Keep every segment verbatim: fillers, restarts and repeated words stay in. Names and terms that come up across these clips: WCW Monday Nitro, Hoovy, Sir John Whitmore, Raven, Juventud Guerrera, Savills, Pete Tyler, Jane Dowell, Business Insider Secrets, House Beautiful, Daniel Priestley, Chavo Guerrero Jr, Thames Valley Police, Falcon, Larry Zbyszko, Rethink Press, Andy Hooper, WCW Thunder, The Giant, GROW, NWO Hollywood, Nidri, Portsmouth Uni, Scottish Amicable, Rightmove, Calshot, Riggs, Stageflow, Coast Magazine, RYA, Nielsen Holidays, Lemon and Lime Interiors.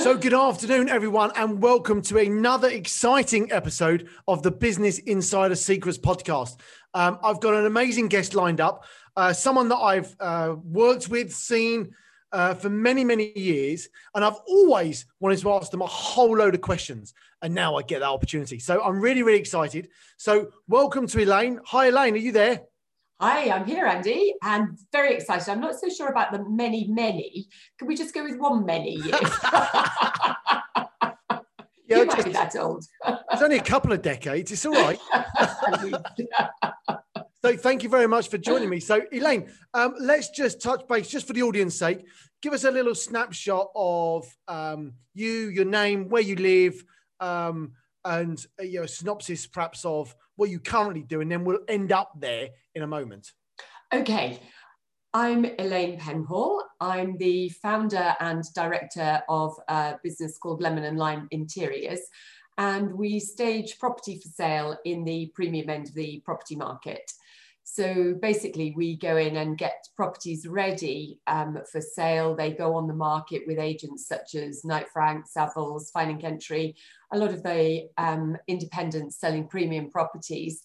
So good afternoon, everyone, and welcome to another exciting episode of the Business Insider Secrets podcast. Um, I've got an amazing guest lined up, uh, someone that I've uh, worked with, seen uh, for many, many years, and I've always wanted to ask them a whole load of questions, and now I get that opportunity. So I'm really, really excited. So welcome to Elaine. Hi, Elaine. Are you there? Hi, I'm here, Andy, and very excited. I'm not so sure about the many, many. Can we just go with one many? You, yeah, you might just, be that old. It's only a couple of decades. It's all right. So thank you very much for joining me. So, Elaine, um, let's just touch base, just for the audience's sake. Give us a little snapshot of um, you, your name, where you live, um, and uh, you know, a synopsis perhaps of what you currently do, and then we'll end up there in a moment. Okay, I'm Elaine Penhall. I'm the founder and director of a business called Lemon and Lime Interiors, and we stage property for sale in the premium end of the property market. So basically we go in and get properties ready um, for sale. They go on the market with agents such as Knight Frank, Savills, Fine and Gentry, a lot of the um, independents selling premium properties.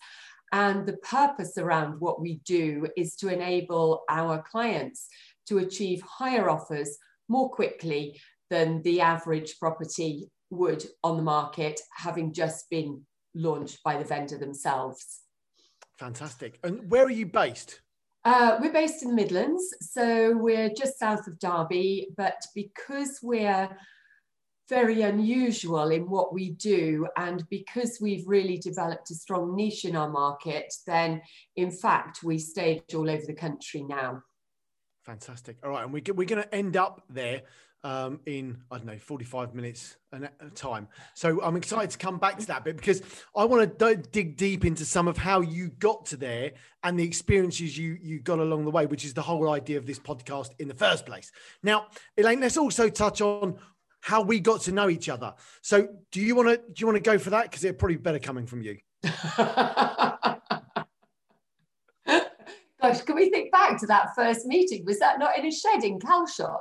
And the purpose around what we do is to enable our clients to achieve higher offers more quickly than the average property would on the market, having just been launched by the vendor themselves. Fantastic. And where are you based? Uh, we're based in the Midlands, so we're just south of Derby, but because we're very unusual in what we do, and because we've really developed a strong niche in our market, then in fact we stage all over the country now. Fantastic. All right, and we're going to end up there um, in, I don't know, forty-five minutes at a time. So I'm excited to come back to that bit, because I want to dig deep into some of how you got to there and the experiences you, you got along the way, which is the whole idea of this podcast in the first place. Now, Elaine, let's also touch on how we got to know each other. So do you want to do you want to go for that? Because it's probably better coming from you. Gosh, can we think back to that first meeting? Was that not in a shed in Calshot?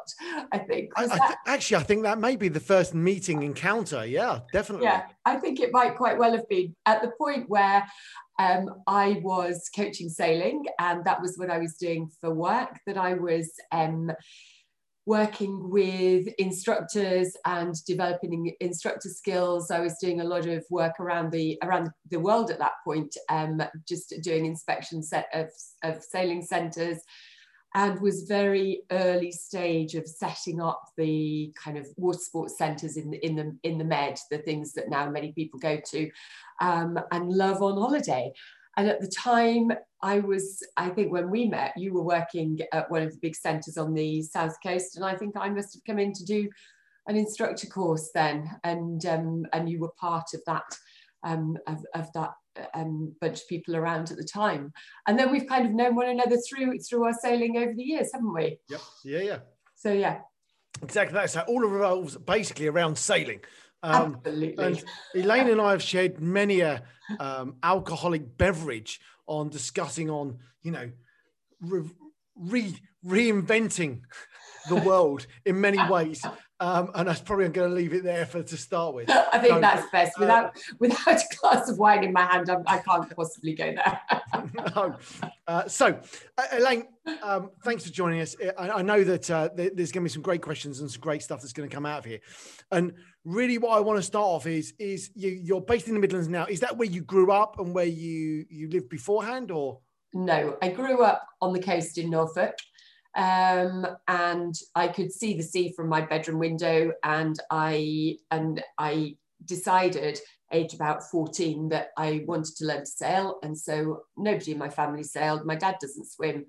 I think. I, that... I th- actually, I think that may be the first meeting encounter. Yeah, definitely. Yeah, I think it might quite well have been at the point where um, I was coaching sailing, and that was what I was doing for work, that I was um, working with instructors and developing instructor skills. I was doing a lot of work around the around the world at that point, um, just doing inspections of, of sailing centres, and was very early stage of setting up the kind of water sports centres in the, in the in the Med, the things that now many people go to um, and love on holiday. And at the time, I was, I think when we met, you were working at one of the big centres on the South Coast, and I think I must have come in to do an instructor course then, and um, and you were part of that, um, of, of that um, bunch of people around at the time. And then we've kind of known one another through through our sailing over the years, haven't we? Yep. Yeah, yeah. So, yeah. Exactly that. So all revolves basically around sailing. Um, Absolutely. And Elaine and I have shared many a um, alcoholic beverage on discussing on, you know, re, re reinventing the world in many ways. Um, and that's probably, I'm going to leave it there for to start with. I think so, that's best. Without uh, without a glass of wine in my hand, I'm, I can't possibly go there. No. Uh, so, uh, Elaine, um, thanks for joining us. I, I know that uh, th- there's going to be some great questions and some great stuff that's going to come out of here. And really, what I want to start off is is you, you're based in the Midlands now. Is that where you grew up and where you you lived beforehand, or? No, I grew up on the coast in Norfolk. Um, and I could see the sea from my bedroom window, and I and I decided, age about fourteen, that I wanted to learn to sail, and so nobody in my family sailed. My dad doesn't swim,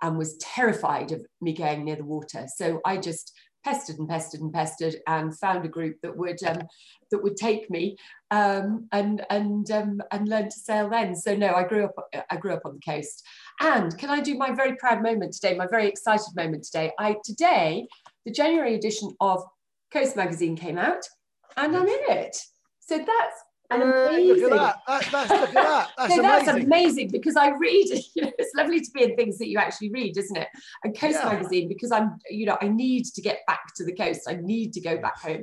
and was terrified of me going near the water. So I just pestered and pestered and pestered, and found a group that would um, that would take me um, and and um, and learn to sail then. So no, I grew up I grew up on the coast. And can I do my very proud moment today, my very excited moment today? I Today, the January edition of Coast Magazine came out, and I'm in it. So that's And amazing. Look at that. That, that's, look at that. That's, no, that's amazing. amazing because I read, you know, it's lovely to be in things that you actually read, isn't it? And Coast yeah. Magazine, because I'm, you know, I need to get back to the coast. I need to go back home.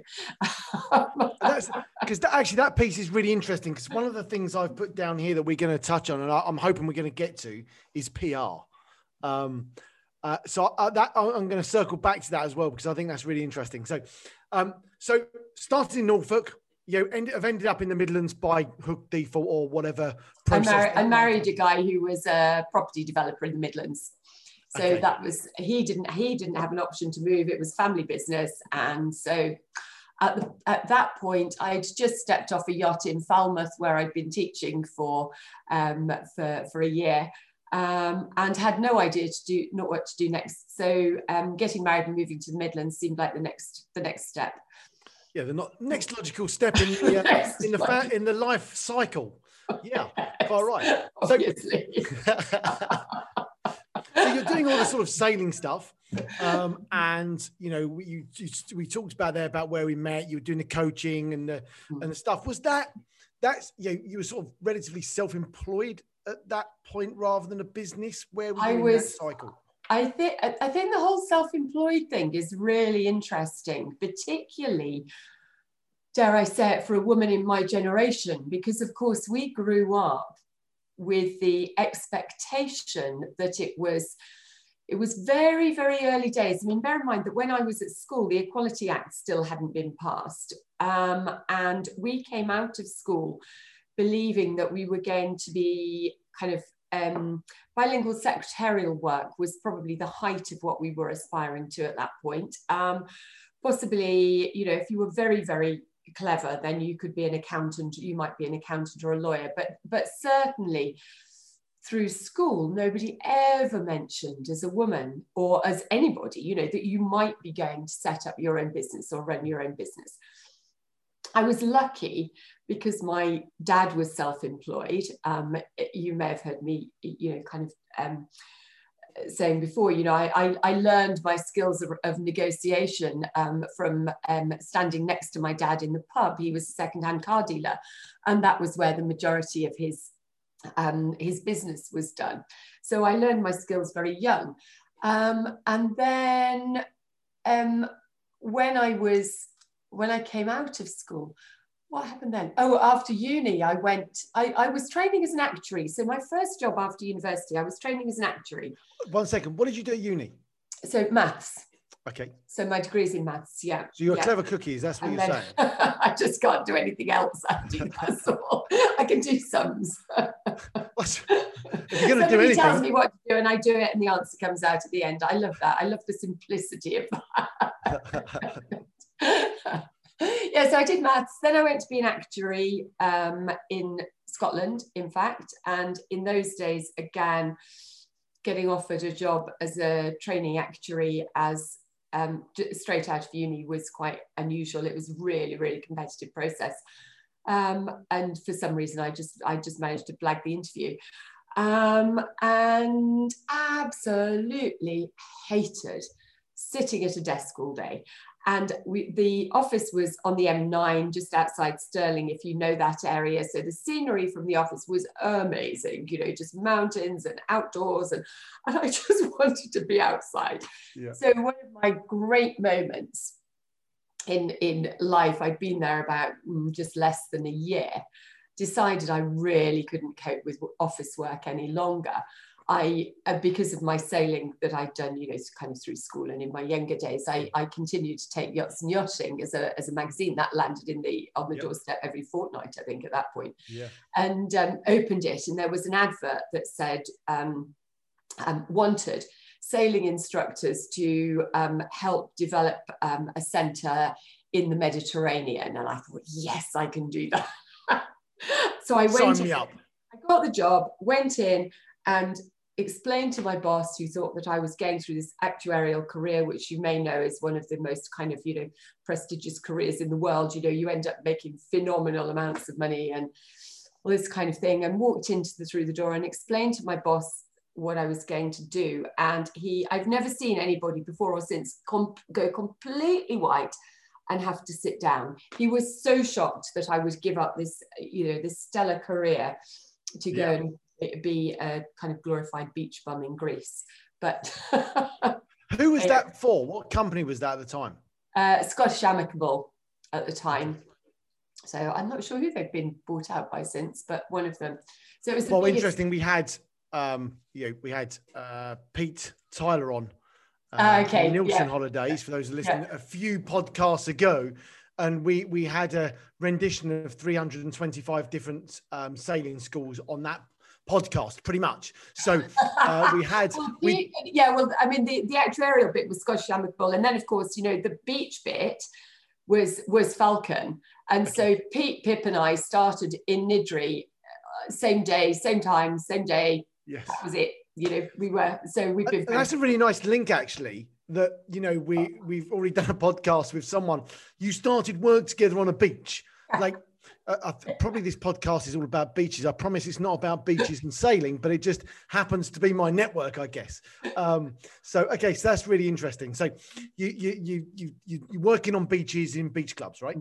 Because that, actually that piece is really interesting, because one of the things I've put down here that we're going to touch on, and I, I'm hoping we're going to get to, is P R. Um, uh, so uh, that I'm going to circle back to that as well, because I think that's really interesting. So, um, so started in Norfolk. You know, end, have ended up in the Midlands by hook, default, or whatever process. I, mar I married a guy who was a property developer in the Midlands, so okay. that was he didn't he didn't have an option to move. It was family business, and so at the, at that point, I'd just stepped off a yacht in Falmouth where I'd been teaching for um, for for a year. Um, and had no idea to do not what to do next. So um, getting married and moving to the Midlands seemed like the next the next step. Yeah, the not, next logical step in the uh, yes, in the fa in the life cycle. Yeah, yes, all right. So, so you're doing all the sort of sailing stuff, um, and you know we you, you, we talked about there about where we met. You were doing the coaching and the mm. and the stuff. Was that that's yeah? You, know, you were sort of relatively self-employed at that point rather than a business? Where were you I in was, that cycle? I think I think the whole self-employed thing is really interesting, particularly, dare I say it, for a woman in my generation, because of course we grew up with the expectation that it was it was very, very early days. I mean, bear in mind that when I was at school, the Equality Act still hadn't been passed. Um, and we came out of school believing that we were going to be kind of um, bilingual secretarial work was probably the height of what we were aspiring to at that point. Um, possibly, you know, if you were very, very clever, then you could be an accountant, you might be an accountant or a lawyer, but, but certainly through school, nobody ever mentioned as a woman or as anybody, you know, that you might be going to set up your own business or run your own business. I was lucky because my dad was self-employed. Um, you may have heard me, you know, kind of um, saying before, you know, I, I, I learned my skills of, of negotiation um, from um, standing next to my dad in the pub. He was a second-hand car dealer, and that was where the majority of his, um, his business was done. So I learned my skills very young. Um, and then um, when I was... when I came out of school, what happened then? Oh, after uni, I went, I, I was training as an actuary. So my first job after university, I was training as an actuary. One second, what did you do at uni? So maths. Okay. So my degree's in maths, yeah. So you're yeah. clever cookies, that's what and you're then, saying. I just can't do anything else. I do that's all. I can do sums. If you're going to do anything. Somebody tells me what to do and I do it and the answer comes out at the end. I love that. I love the simplicity of that. Yeah, so I did maths, then I went to be an actuary um, in Scotland, in fact, and in those days, again, getting offered a job as a trainee actuary as um, straight out of uni was quite unusual. It was really, really competitive process. Um, and for some reason, I just, I just managed to blag the interview. Um, and absolutely hated sitting at a desk all day. And we, the office was on the M nine, just outside Stirling, if you know that area. So the scenery from the office was amazing, you know, just mountains and outdoors. And, and I just wanted to be outside. Yeah. So one of my great moments in, in life, I'd been there about mm, just less than a year, decided I really couldn't cope with office work any longer. I, uh, because of my sailing that I'd done, you know, kind of through school and in my younger days, I, I continued to take Yachts and Yachting as a, as a magazine that landed in the, on the yep. doorstep every fortnight, I think at that point, yeah. and um, opened it. And there was an advert that said, um, um, wanted sailing instructors to um, help develop um, a centre in the Mediterranean. And I thought, yes, I can do that. So I went in, up. I got the job, went in, and explained to my boss, who thought that I was going through this actuarial career, which you may know is one of the most kind of, you know, prestigious careers in the world. You know, you end up making phenomenal amounts of money and all this kind of thing, and walked into the, through the door and explained to my boss what I was going to do. And he, I've never seen anybody before or since comp go completely white and have to sit down. He was so shocked that I would give up this, you know, this stellar career to yeah. go and be a kind of glorified beach bum in Greece. But who was that for? What company was that at the time? Uh, Scottish Amicable at the time. So I'm not sure who they've been bought out by since, but one of them. So it was well biggest... interesting. We had um, you know, we had uh, Pete Tyler on. Uh, okay. Nielsen yeah. Holidays, for those listening, yeah. a few podcasts ago, and we we had a rendition of three hundred twenty-five different um, sailing schools on that podcast, pretty much. So uh, we had, well, we, you, yeah. Well, I mean, the, the actuarial bit was Scottish Amicable, and then of course, you know, the beach bit was was Falcon, and okay. so Pete, Pip, and I started in Nidri, uh, same day, same time, same day. Yes, that was it. You know, we were, so we've been... And that's a really nice link, actually, that, you know, we, we've already done a podcast with someone. You started work together on a beach. Like, uh, I th- probably this podcast is all about beaches. I promise it's not about beaches and sailing, but it just happens to be my network, I guess. Um, so, okay, so that's really interesting. So you, you, you, you, you, you're working on beaches in beach clubs, right?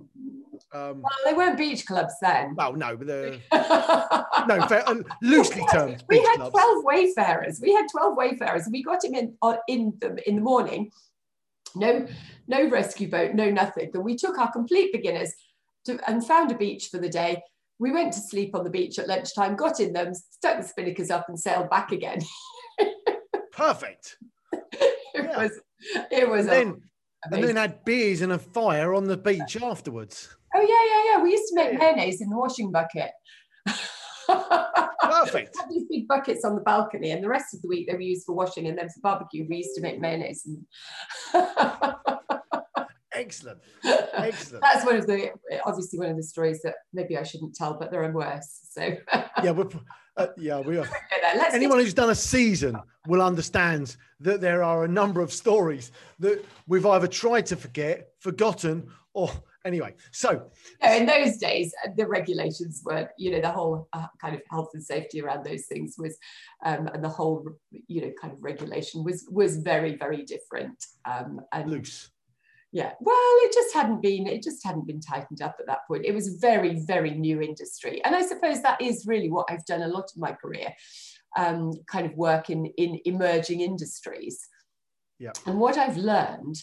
Um, well, they weren't beach clubs then. Well, no, but the no, fair, uh, loosely termed. We had clubs. twelve wayfarers. We had twelve wayfarers. We got him in uh, in them in the morning. No, no rescue boat, no nothing. But we took our complete beginners to, and found a beach for the day. We went to sleep on the beach at lunchtime. Got in them, stuck the spinnakers up, and sailed back again. Perfect. it yeah. was. It was. And then, and then had beers and a fire on the beach yeah. afterwards. Oh, yeah, yeah, yeah. We used to make mayonnaise in the washing bucket. Perfect. Had these big buckets on the balcony, and the rest of the week they were used for washing, and then for barbecue, we used to make mayonnaise. And... Excellent. Excellent. That's one of the, obviously, one of the stories that maybe I shouldn't tell, but there are worse. So, yeah, we're, uh, yeah, we are. Let's Anyone get... who's done a season will understand that there are a number of stories that we've either tried to forget, forgotten, or. Anyway, so no, in those days, the regulations were, you know, the whole uh, kind of health and safety around those things was, um, and the whole, you know, kind of regulation was was very, very different. Um, and loose. Yeah, well, it just hadn't been, it just hadn't been tightened up at that point. It was a very, very new industry. And I suppose that is really what I've done a lot of my career, um, kind of work in, in emerging industries. Yeah. And what I've learned,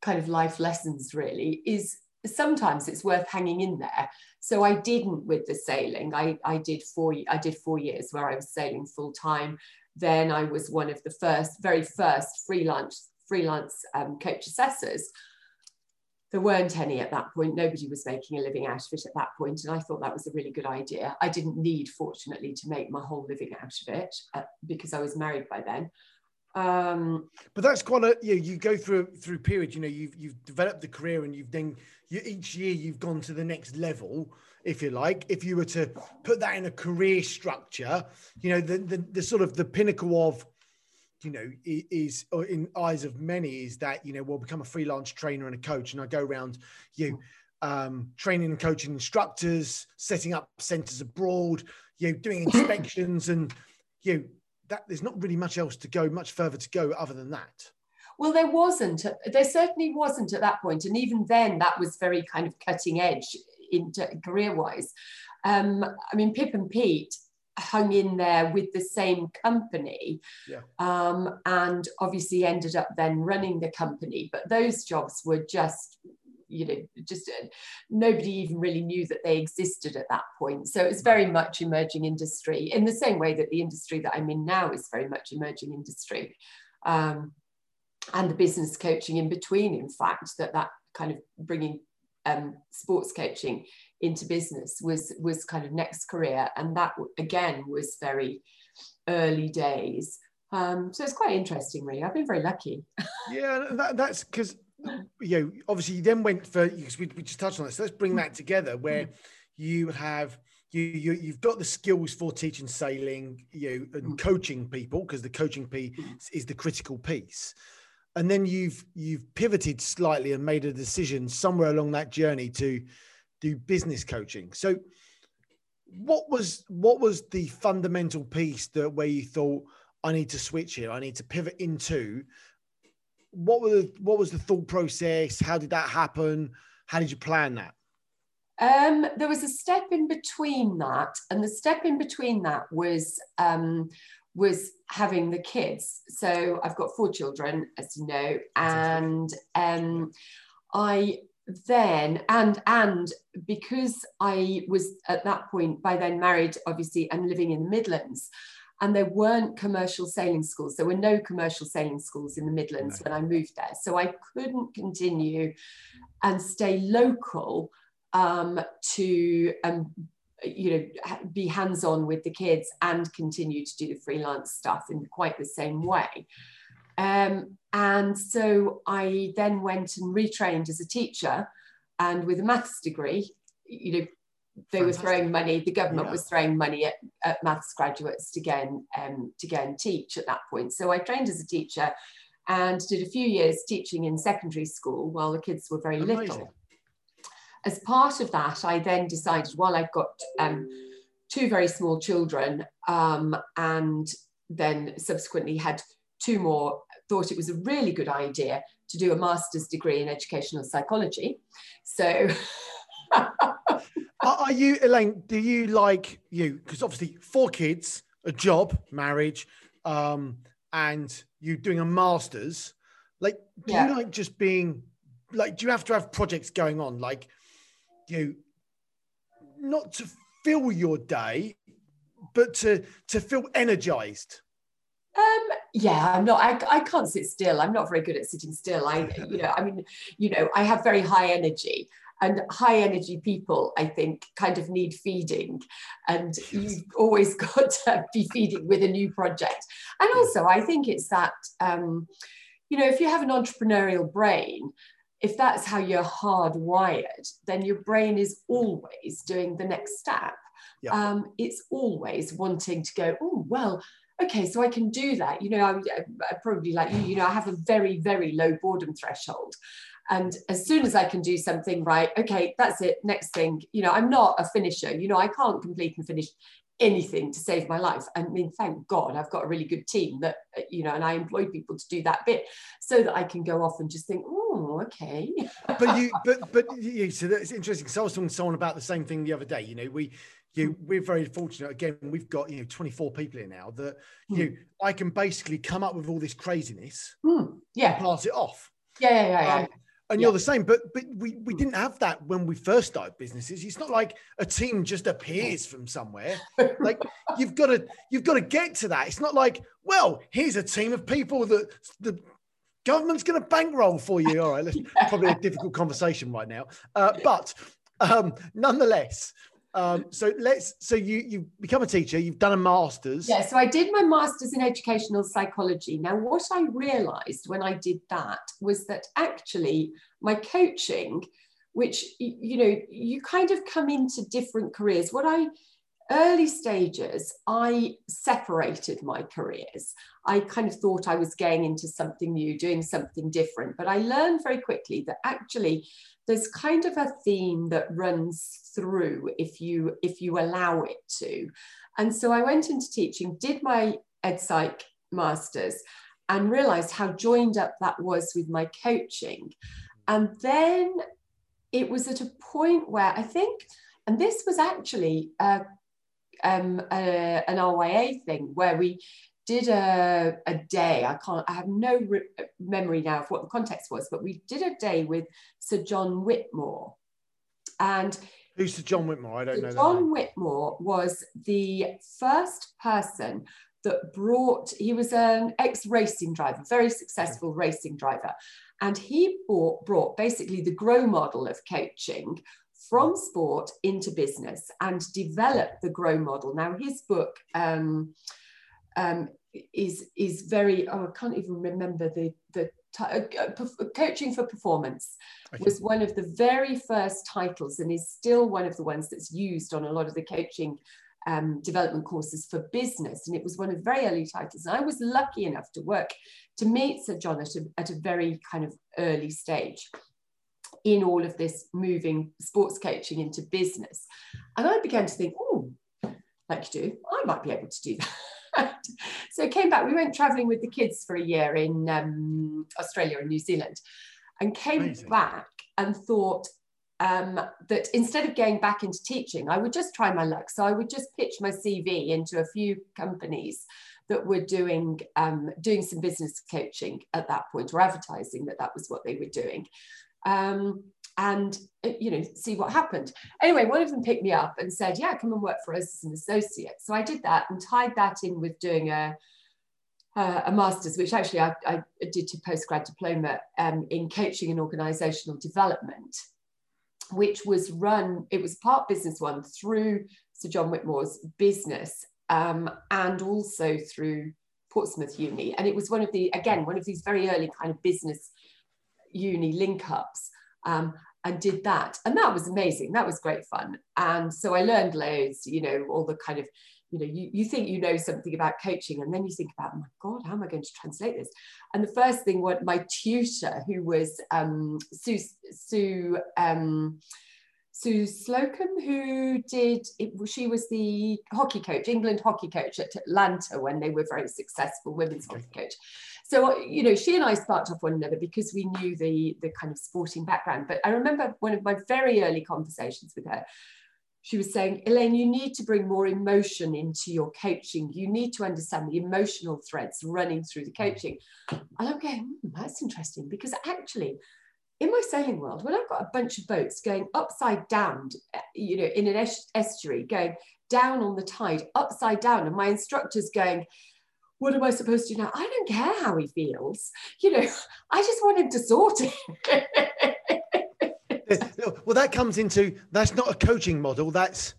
kind of life lessons really, is sometimes it's worth hanging in there. So I didn't with the sailing. I, I did four I did four years where I was sailing full time. Then I was one of the first, very first freelance freelance um, coach assessors. There weren't any at that point. Nobody was making a living out of it at that point, and I thought that was a really good idea. I didn't need, fortunately, to make my whole living out of it uh, because I was married by then. Um, but that's quite a yeah. You go through through period. You know, you've you've developed the career, and you've then you each year you've gone to the next level, if you like. If you were to put that in a career structure, you know, the the, the sort of the pinnacle of, you know, is or in eyes of many is that, you know, well, become a freelance trainer and a coach, and I go around you know, um, training and coaching instructors, setting up centres abroad, you know, doing inspections, and you know, that there's not really much else to go, much further to go other than that. Well, there wasn't. There certainly wasn't at that point. And even then, that was very kind of cutting edge into career-wise. Um, I mean, Pip and Pete hung in there with the same company yeah. um, and obviously ended up then running the company. But those jobs were just... you know, just uh, nobody even really knew that they existed at that point. So it's very much emerging industry, in the same way that the industry that I'm in now is very much emerging industry. Um, and the business coaching in between, in fact, that that kind of bringing um, sports coaching into business was, was kind of next career. And that, again, was very early days. Um, so it's quite interesting, really. I've been very lucky. Yeah, that, that's because... you know, obviously you then went for, because we, we just touched on this, so let's bring that together where you have, you, you, you've got the skills for teaching sailing, you know, and coaching people, because the coaching piece is the critical piece. And then you've, you've pivoted slightly and made a decision somewhere along that journey to do business coaching. So what was, what was the fundamental piece that where you thought, I need to switch here, I need to pivot into? What were the, what was the thought process? How did that happen? How did you plan that? Um, there was a step in between that, and the step in between that was um, was having the kids. So I've got four children, as you know, and um, I then and and because I was at that point by then married, obviously, and living in the Midlands, and there weren't commercial sailing schools. There were no commercial sailing schools in the Midlands no. when I moved there, so I couldn't continue and stay local. Um, to um, you know, be hands-on with the kids and continue to do the freelance stuff in quite the same way. Um, and so I then went and retrained as a teacher, and with a maths degree, you know, they Fantastic. Were throwing money, the government yeah. was throwing money at, at maths graduates to go and, um, to go and teach at that point. So I trained as a teacher and did a few years teaching in secondary school while the kids were very Amazing. little. As part of that, I then decided, well, I've got um, two very small children, um, and then subsequently had two more, thought it was a really good idea to do a master's degree in educational psychology. So... Are you, Elaine, do you like you? Because obviously four kids, a job, marriage, um, and you doing a master's. Like, do yeah. you like just being, like, do you have to have projects going on? Like... you not to fill your day, but to to feel energized? Um yeah, I'm not, I, I can't sit still. I'm not very good at sitting still. I you know I mean you know I have very high energy, and high energy people, I think, kind of need feeding, and yes. you've always got to be feeding with a new project. And also I think it's that um you know if you have an entrepreneurial brain, if that's how you're hardwired, then your brain is always doing the next step. Yeah. Um, it's always wanting to go, oh, well, okay, so I can do that. You know, I, I probably like you, you know, I have a very, very low boredom threshold. And as soon as I can do something, right, okay, that's it, next thing. You know, I'm not a finisher. You know, I can't complete and finish anything to save my life. I mean, thank God I've got a really good team that, you know, and I employ people to do that bit so that I can go off and just think, oh, okay. But you, but, but you, so that's interesting. So I was talking to someone about the same thing the other day. You know, we, you, we're very fortunate. Again, we've got, you know, twenty-four people here now that, mm. you, I can basically come up with all this craziness mm. yeah. and pass it off. Yeah, yeah, yeah. Um, yeah. And you're yeah. the same, but but we, we didn't have that when we first started businesses. It's not like a team just appears from somewhere. Like you've got to you've got to get to that. It's not like, well, here's a team of people that the government's going to bankroll for you. All right, that's probably a difficult conversation right now, uh, but um, nonetheless. Um, so let's. So you you become a teacher. You've done a master's. Yeah. So I did my master's in educational psychology. Now, what I realised when I did that was that actually my coaching, which you know, you kind of come into different careers. What I early stages, I separated my careers. I kind of thought I was going into something new, doing something different. But I learned very quickly that actually there's kind of a theme that runs through if you if you allow it to. And so I went into teaching, did my ed psych masters, and realized how joined up that was with my coaching. And then it was at a point where I think, and this was actually a, um, a, an R Y A thing where we did a, a day, I can't, I have no re- memory now of what the context was, but we did a day with Sir John Whitmore. And who's Sir John Whitmore? I don't Sir know. Sir John Whitmore was the first person that brought, he was an ex-racing driver, very successful okay. racing driver. And he brought, brought basically the GROW model of coaching from sport into business and developed the GROW model. Now his book, um, Um, is is very oh, I can't even remember the the t- uh, p- Coaching for Performance okay. was one of the very first titles, and is still one of the ones that's used on a lot of the coaching um, development courses for business. And it was one of the very early titles, and I was lucky enough to work to meet Sir John at a, at a very kind of early stage in all of this moving sports coaching into business. And I began to think, oh, like you do, I might be able to do that. So I came back, we went travelling with the kids for a year in um, Australia and New Zealand, and came Amazing. Back and thought, um, that instead of going back into teaching, I would just try my luck. So I would just pitch my C V into a few companies that were doing, um, doing some business coaching at that point, or advertising that that was what they were doing. Um, and, you know, see what happened. Anyway, one of them picked me up and said, yeah, come and work for us as an associate. So I did that and tied that in with doing a, Uh, a master's, which actually I, I did to postgrad diploma um, in coaching and organisational development, which was run, it was part business one through Sir John Whitmore's business um, and also through Portsmouth Uni. And it was one of the, again, one of these very early kind of business uni link-ups, um, and did that. And that was amazing. That was great fun. And so I learned loads, you know, all the kind of, you know, you, you think you know something about coaching, and then you think about, oh my God, how am I going to translate this? And the first thing was my tutor, who was um, Sue, Sue, um, Sue Slocum, who did, it, she was the hockey coach, England hockey coach at Atlanta when they were very successful, women's hockey coach. So, you know, she and I sparked off one another because we knew the, the kind of sporting background. But I remember one of my very early conversations with her, she was saying, Elaine, you need to bring more emotion into your coaching. You need to understand the emotional threads running through the coaching. And I'm going, mm, that's interesting, because actually in my sailing world, when I've got a bunch of boats going upside down, you know, in an estuary, going down on the tide, upside down, and my instructor's going, what am I supposed to do now? I don't care how he feels. You know, I just want him to sort it. Well, that comes into, that's not a coaching model. That's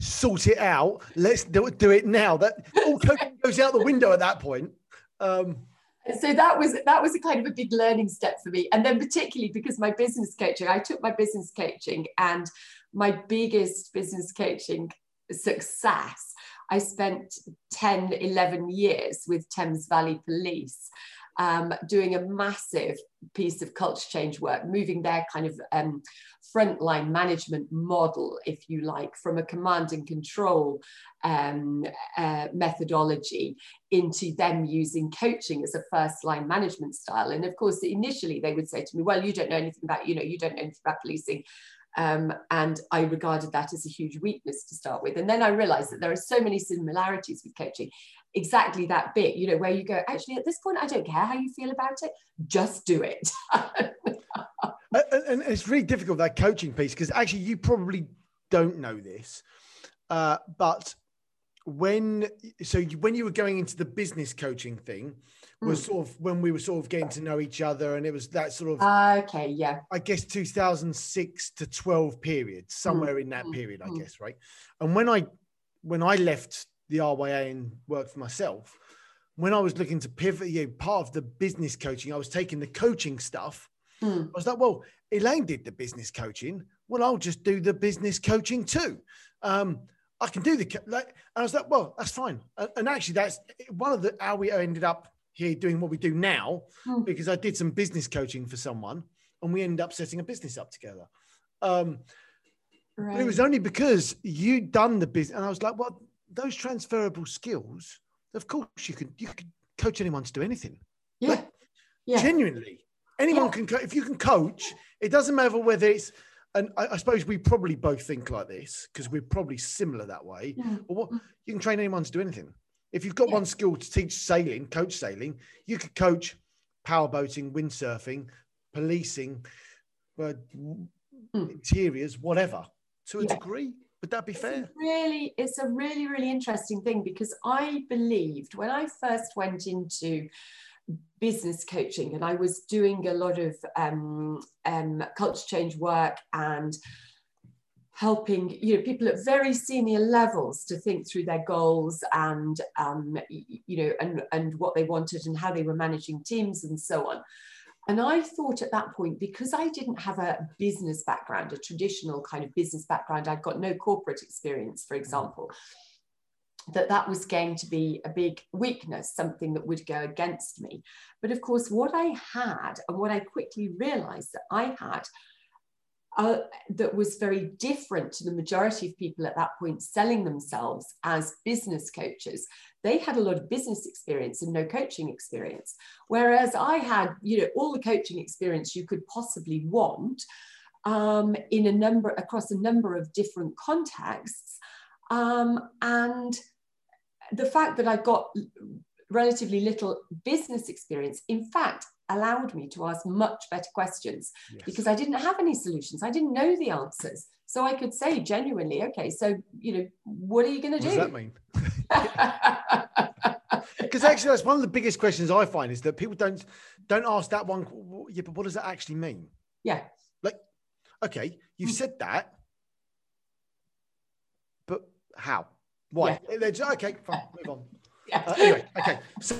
sort it out. Let's do it, do it now. That all coaching goes out the window at that point. Um, so that was that was a kind of a big learning step for me. And then particularly because my business coaching, I took my business coaching, and my biggest business coaching success, I spent ten, eleven years with Thames Valley Police. Um, doing a massive piece of culture change work, moving their kind of um, frontline management model, if you like, from a command and control um, uh, methodology into them using coaching as a first-line management style. And of course, initially they would say to me, well, you don't know anything about, you know, you don't know anything about policing. Um, and I regarded that as a huge weakness to start with. And then I realized that there are so many similarities with coaching, exactly that bit, you know, where you go, actually, at this point, I don't care how you feel about it, just do it. And it's really difficult, that coaching piece, because actually you probably don't know this, uh, but when, so you, when you were going into the business coaching thing, was mm. sort of when we were sort of getting to know each other, and it was that sort of uh, okay, yeah, I guess two thousand six to twelve period, somewhere mm. in that period, I mm. guess, right? And when I when I left the R Y A and worked for myself, when I was looking to pivot, you know, part of the business coaching, I was taking the coaching stuff. Mm. I was like, well, Elaine did the business coaching. Well, I'll just do the business coaching too. Um, I can do the like. And I was like, well, that's fine. And actually, that's one of the how we ended up here doing what we do now, mm. because I did some business coaching for someone and we ended up setting a business up together. Um, right. But it was only because you'd done the business. And I was like, well, those transferable skills, of course you could, you could coach anyone to do anything. Yeah. Like, yeah. Genuinely, anyone yeah. can, co- if you can coach, it doesn't matter whether it's, and I, I suppose we probably both think like this because we're probably similar that way. Yeah. But what, you can train anyone to do anything. If you've got yeah. one skill to teach sailing, coach sailing, you could coach powerboating, windsurfing, policing, uh, mm. interiors, whatever, to yeah. a degree. Would that be it's fair? Really, it's a really, really interesting thing, because I believed when I first went into business coaching and I was doing a lot of um, um, culture change work and helping, you know, people at very senior levels to think through their goals and, um, you know, and, and what they wanted and how they were managing teams and so on. And I thought at that point, because I didn't have a business background, a traditional kind of business background, I'd got no corporate experience, for example, that that was going to be a big weakness, something that would go against me. But of course, what I had and what I quickly realized that I had Uh, that was very different to the majority of people at that point selling themselves as business coaches. They had a lot of business experience and no coaching experience. Whereas I had, you know, all the coaching experience you could possibly want, um, in a number across a number of different contexts. Um, and the fact that I got relatively little business experience, in fact, allowed me to ask much better questions, yes, because I didn't have any solutions. I didn't know the answers. So I could say genuinely, okay, so, you know, what are you going to do? What does that mean? Because actually, that's one of the biggest questions I find, is that people don't don't ask that one, yeah, but what does that actually mean? Yeah. Like, okay, you've said that, but how? Why? Yeah. They're just, okay, fine, move on. Yeah. Uh, anyway, okay. So,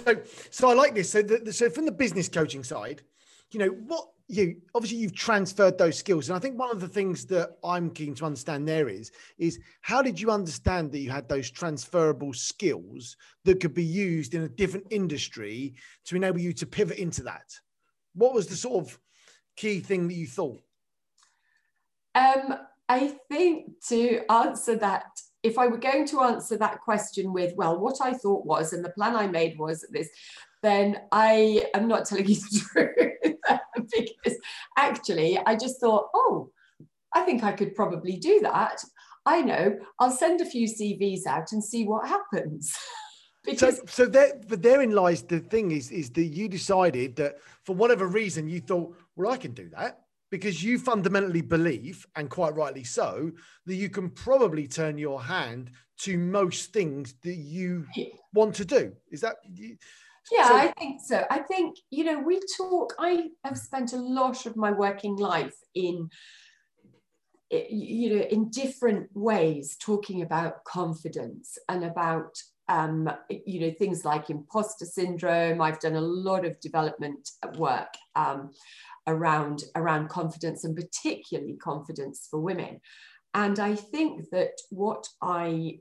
so I like this. So, the, the, so from the business coaching side, you know, what you obviously you've transferred those skills, and I think one of the things that I'm keen to understand there is is how did you understand that you had those transferable skills that could be used in a different industry to enable you to pivot into that? What was the sort of key thing that you thought? Um, I think to answer that, if I were going to answer that question with, well, what I thought was, and the plan I made was this, then I am not telling you the truth, because actually I just thought, oh, I think I could probably do that. I know, I'll send a few C Vs out and see what happens. Because so, so there, but therein lies the thing is, is that you decided that for whatever reason you thought, well, I can do that. Because you fundamentally believe, and quite rightly so, that you can probably turn your hand to most things that you want to do. Is that? Yeah, so I think so. I think, you know, we talk, I have spent a lot of my working life in, you know, in different ways talking about confidence and about, um, you know, things like imposter syndrome. I've done a lot of development work um, around around confidence, and particularly confidence for women. And I think that what I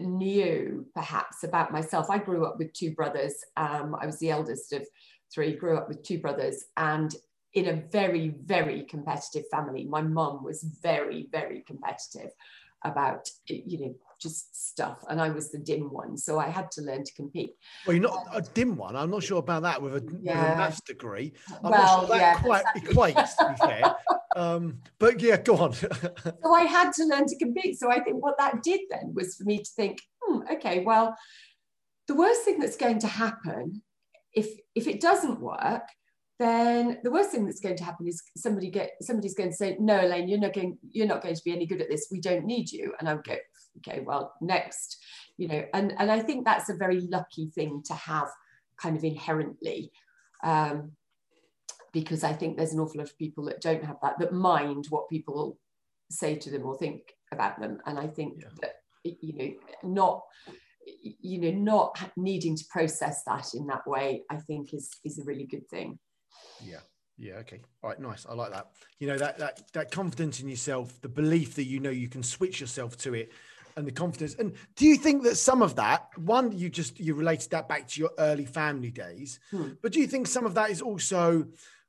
knew perhaps about myself, I grew up with two brothers. Um, I was the eldest of three, grew up with two brothers, and in a very, very competitive family. My mum was very, very competitive about, you know, just stuff, and I was the dim one, so I had to learn to compete. Well, you're not um, a dim one. I'm not sure about that with a, yeah. with a maths degree. I'm well, not sure that yeah, quite exactly. equates, to be fair. Um, but yeah, go on. So I had to learn to compete. So I think what that did then was for me to think, hmm, okay, well, the worst thing that's going to happen, if if it doesn't work, then the worst thing that's going to happen is somebody get somebody's going to say, no, Elaine, you're not going you're not going to be any good at this. We don't need you. And I would go, okay, well, next, you know, and, and I think that's a very lucky thing to have kind of inherently, um, because I think there's an awful lot of people that don't have that, that mind what people say to them or think about them. And I think yeah. that, you know, not, you know, not needing to process that in that way, I think is, is a really good thing. Yeah. Yeah. Okay. All right. Nice. I like that. You know, that, that, that confidence in yourself, the belief that, you know, you can switch yourself to it, and the confidence. And do you think that some of that, one, you just, you related that back to your early family days, hmm. but do you think some of that is also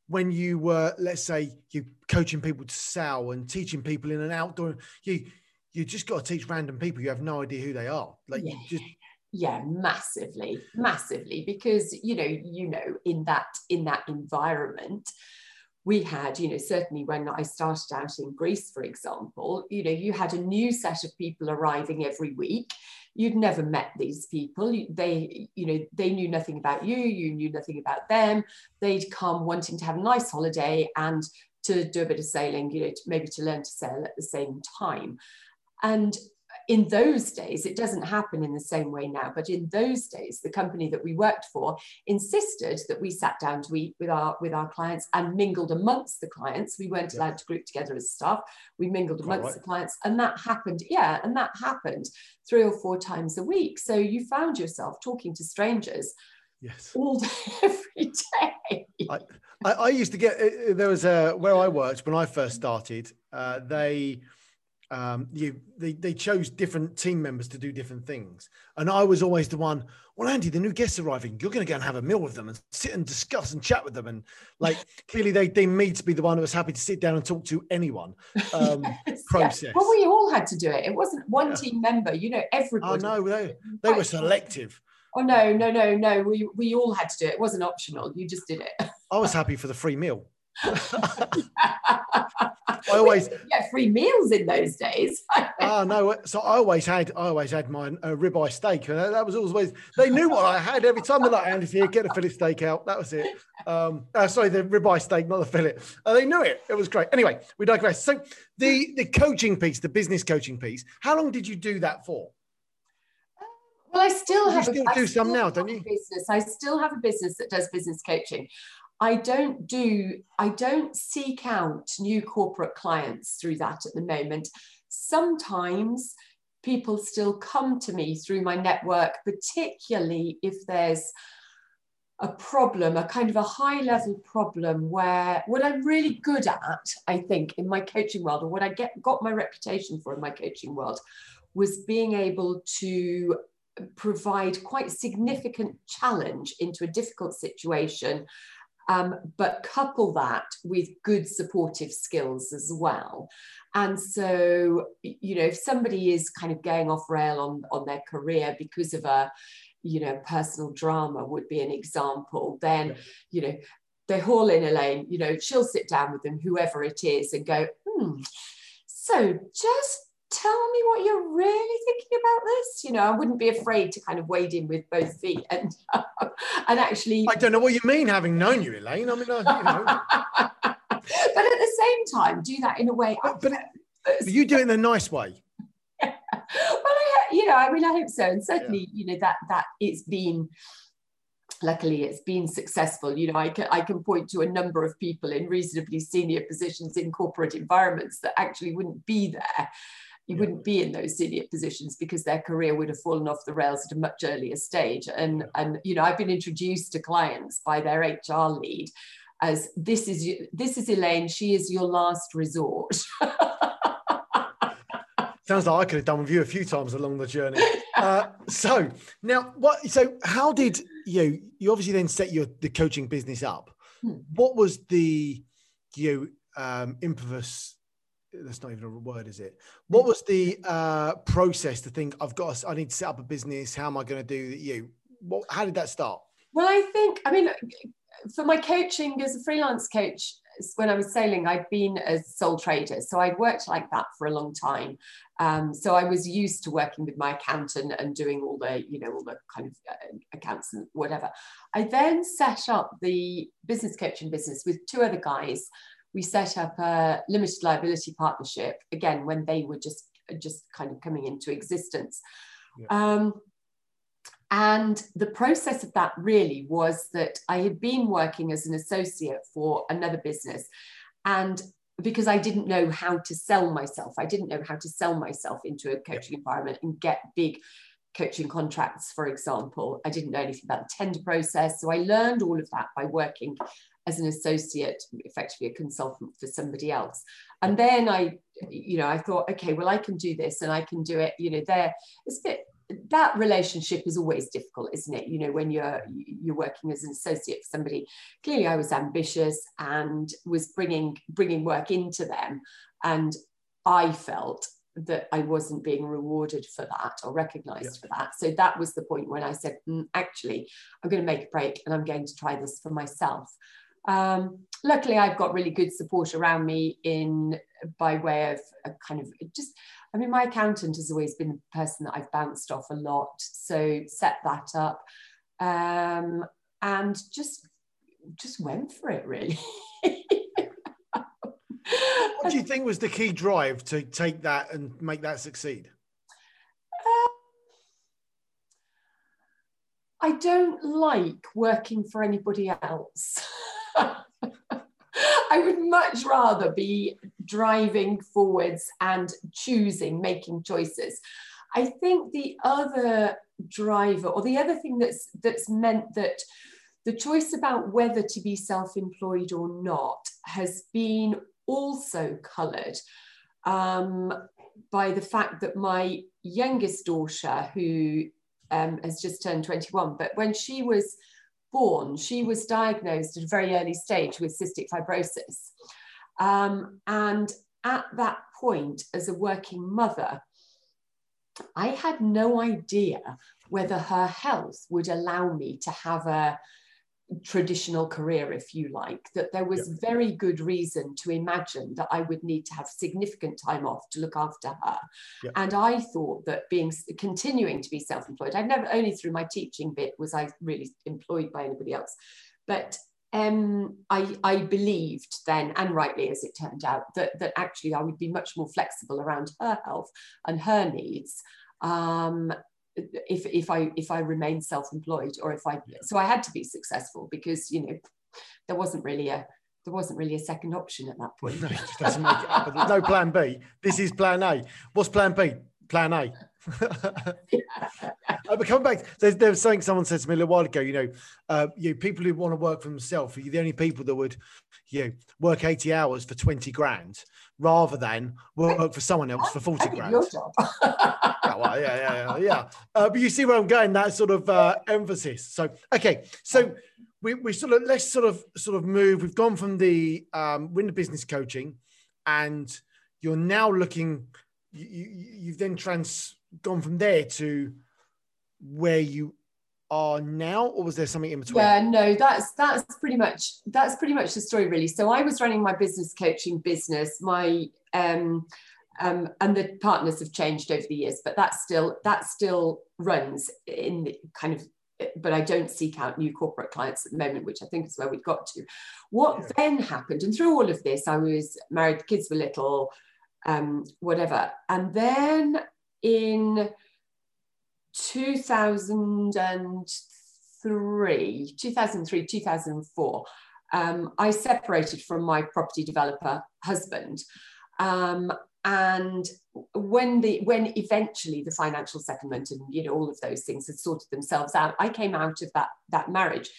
when you were, let's say you coaching people to sell and teaching people in an outdoor, you, you just got to teach random people. You have no idea who they are. Like yeah. you just, Yeah, massively, massively, because, you know, you know, in that, in that environment, we had, you know, certainly when I started out in Greece, for example, you know, you had a new set of people arriving every week. You'd never met these people. They, you know, they knew nothing about you. You knew nothing about them. They'd come wanting to have a nice holiday and to do a bit of sailing, you know, to, maybe to learn to sail at the same time. And in those days, it doesn't happen in the same way now, but in those days, the company that we worked for insisted that we sat down to eat with our with our clients and mingled amongst the clients. We weren't yeah. allowed to group together as staff. We mingled amongst right. the clients, and that happened, yeah, and that happened three or four times a week. So you found yourself talking to strangers yes. all day, every day. I, I, I used to get, there was a, where I worked when I first started, uh, they... Um, you, they, they chose different team members to do different things. And I was always the one, well, Andy, the new guest's arriving. You're going to go and have a meal with them and sit and discuss and chat with them. And like, clearly they deemed me to be the one who was happy to sit down and talk to anyone. Um, yes, process. Yeah. Well, we all had to do it. It wasn't one yeah. team member, you know, everybody. Oh no, they, they were selective. Oh no, no, no, no. We, we all had to do it. It wasn't optional. You just did it. I was happy for the free meal. I always yeah free meals in those days. Ah no, so I always had I always had my uh, ribeye steak, and that was always they knew what I had every time. They're like, Andy's here, get a fillet steak out. That was it. Um, uh, sorry, the ribeye steak, not the fillet. Uh, they knew it. It was great. Anyway, we digress. So the the coaching piece, the business coaching piece. How long did you do that for? Well, I still have. You still do some now, don't you? Business. I still have a business that does business coaching. I don't do, I don't seek out new corporate clients through that at the moment. Sometimes people still come to me through my network, particularly if there's a problem, a kind of a high level problem where what I'm really good at, I think, in my coaching world, or what I get, got my reputation for in my coaching world, was being able to provide quite significant challenge into a difficult situation. Um, but couple that with good supportive skills as well. And so, you know, if somebody is kind of going off rail on, on their career because of a, you know, personal drama would be an example, then, yeah. you know, they haul in Elaine, you know, she'll sit down with them, whoever it is, and go, hmm, so just tell me what you're really thinking about this. You know, I wouldn't be afraid to kind of wade in with both feet and um, and actually. I don't know what you mean, having known you, Elaine. I mean, I, you know. But at the same time, do that in a way. But, but, it, but you do it in a nice way. Yeah. Well, I, you know, I mean, I hope so, and certainly, yeah. you know, that that it's been. Luckily, it's been successful. You know, I can, I can point to a number of people in reasonably senior positions in corporate environments that actually wouldn't be there. You yeah. wouldn't be in those senior positions because their career would have fallen off the rails at a much earlier stage. And, and you know, I've been introduced to clients by their H R lead as this is this is Elaine, she is your last resort. Sounds like I could have done with you a few times along the journey. Uh, so now what so how did you you obviously then set your the coaching business up? Hmm. What was the you um impetus? That's not even a word, is it? What was the uh, process to think I've got? To, I need to set up a business. How am I going to do that? You? What? How did that start? Well, I think I mean, for my coaching as a freelance coach, when I was sailing, I'd been a sole trader, so I'd worked like that for a long time. Um, so I was used to working with my accountant and doing all the, you know, all the kind of uh, accounts and whatever. I then set up the business coaching business with two other guys. We set up a limited liability partnership, again, when they were just, just kind of coming into existence. Yeah. Um, and the process of that really was that I had been working as an associate for another business, and because I didn't know how to sell myself, I didn't know how to sell myself into a coaching yeah. environment and get big coaching contracts, for example. I didn't know anything about the tender process. So I learned all of that by working as an associate, effectively a consultant for somebody else. And then I, you know, I thought, okay, well, I can do this and I can do it, you know, there, it's a bit, that relationship is always difficult, isn't it? You know, when you're, you're working as an associate for somebody, clearly I was ambitious and was bringing, bringing work into them. And I felt that I wasn't being rewarded for that or recognized yeah. for that. So that was the point when I said, mm, actually, I'm going to make a break and I'm going to try this for myself. Um, luckily, I've got really good support around me in by way of a kind of just, I mean, my accountant has always been the person that I've bounced off a lot. So set that up um, and just, just went for it, really. What do you think was the key drive to take that and make that succeed? Uh, I don't like working for anybody else. I would much rather be driving forwards and choosing, making choices. I think the other driver, or the other thing that's that's meant that the choice about whether to be self-employed or not has been also coloured um, by the fact that my youngest daughter, who um, has just turned twenty-one, but when she was born, she was diagnosed at a very early stage with cystic fibrosis. Um, and at that point, as a working mother, I had no idea whether her health would allow me to have a traditional career, if you like, that there was yep. very good reason to imagine that I would need to have significant time off to look after her. Yep. And I thought that being continuing to be self-employed, I've never, only through my teaching bit was I really employed by anybody else, but um, I, I believed then, and rightly as it turned out, that, that actually I would be much more flexible around her health and her needs um, if if I if I remained self-employed, or if I yeah. so I had to be successful, because you know there wasn't really a there wasn't really a second option at that point. No, it doesn't make it up. There's no plan B. This is plan A. What's plan B? Plan A. But coming back, there's, there was something someone said to me a little while ago. You know, uh, you people who want to work for themselves are the only people that would, you know, work eighty hours for twenty grand rather than work for someone else for forty grand. Oh, well, yeah, yeah, yeah, yeah. Uh, but you see where I'm going, that sort of uh, emphasis. So, okay, so we, we sort of, let's sort of, sort of move. We've gone from the, um, we're into business coaching, and you're now looking, you, you, you've then trans gone from there to where you are now, or was there something in between? Yeah, no, that's, that's pretty much, that's pretty much the story really. So I was running my business coaching business, my, um, Um, and the partners have changed over the years, but that still that still runs in the kind of, but I don't seek out new corporate clients at the moment, which I think is where we got to. What yeah. then happened, and through all of this, I was married, the kids were little, um, whatever. And then in two thousand three, two thousand four, um, I separated from my property developer husband. Um, and when the when eventually the financial settlement and you know all of those things had sorted themselves out, I came out of that that marriage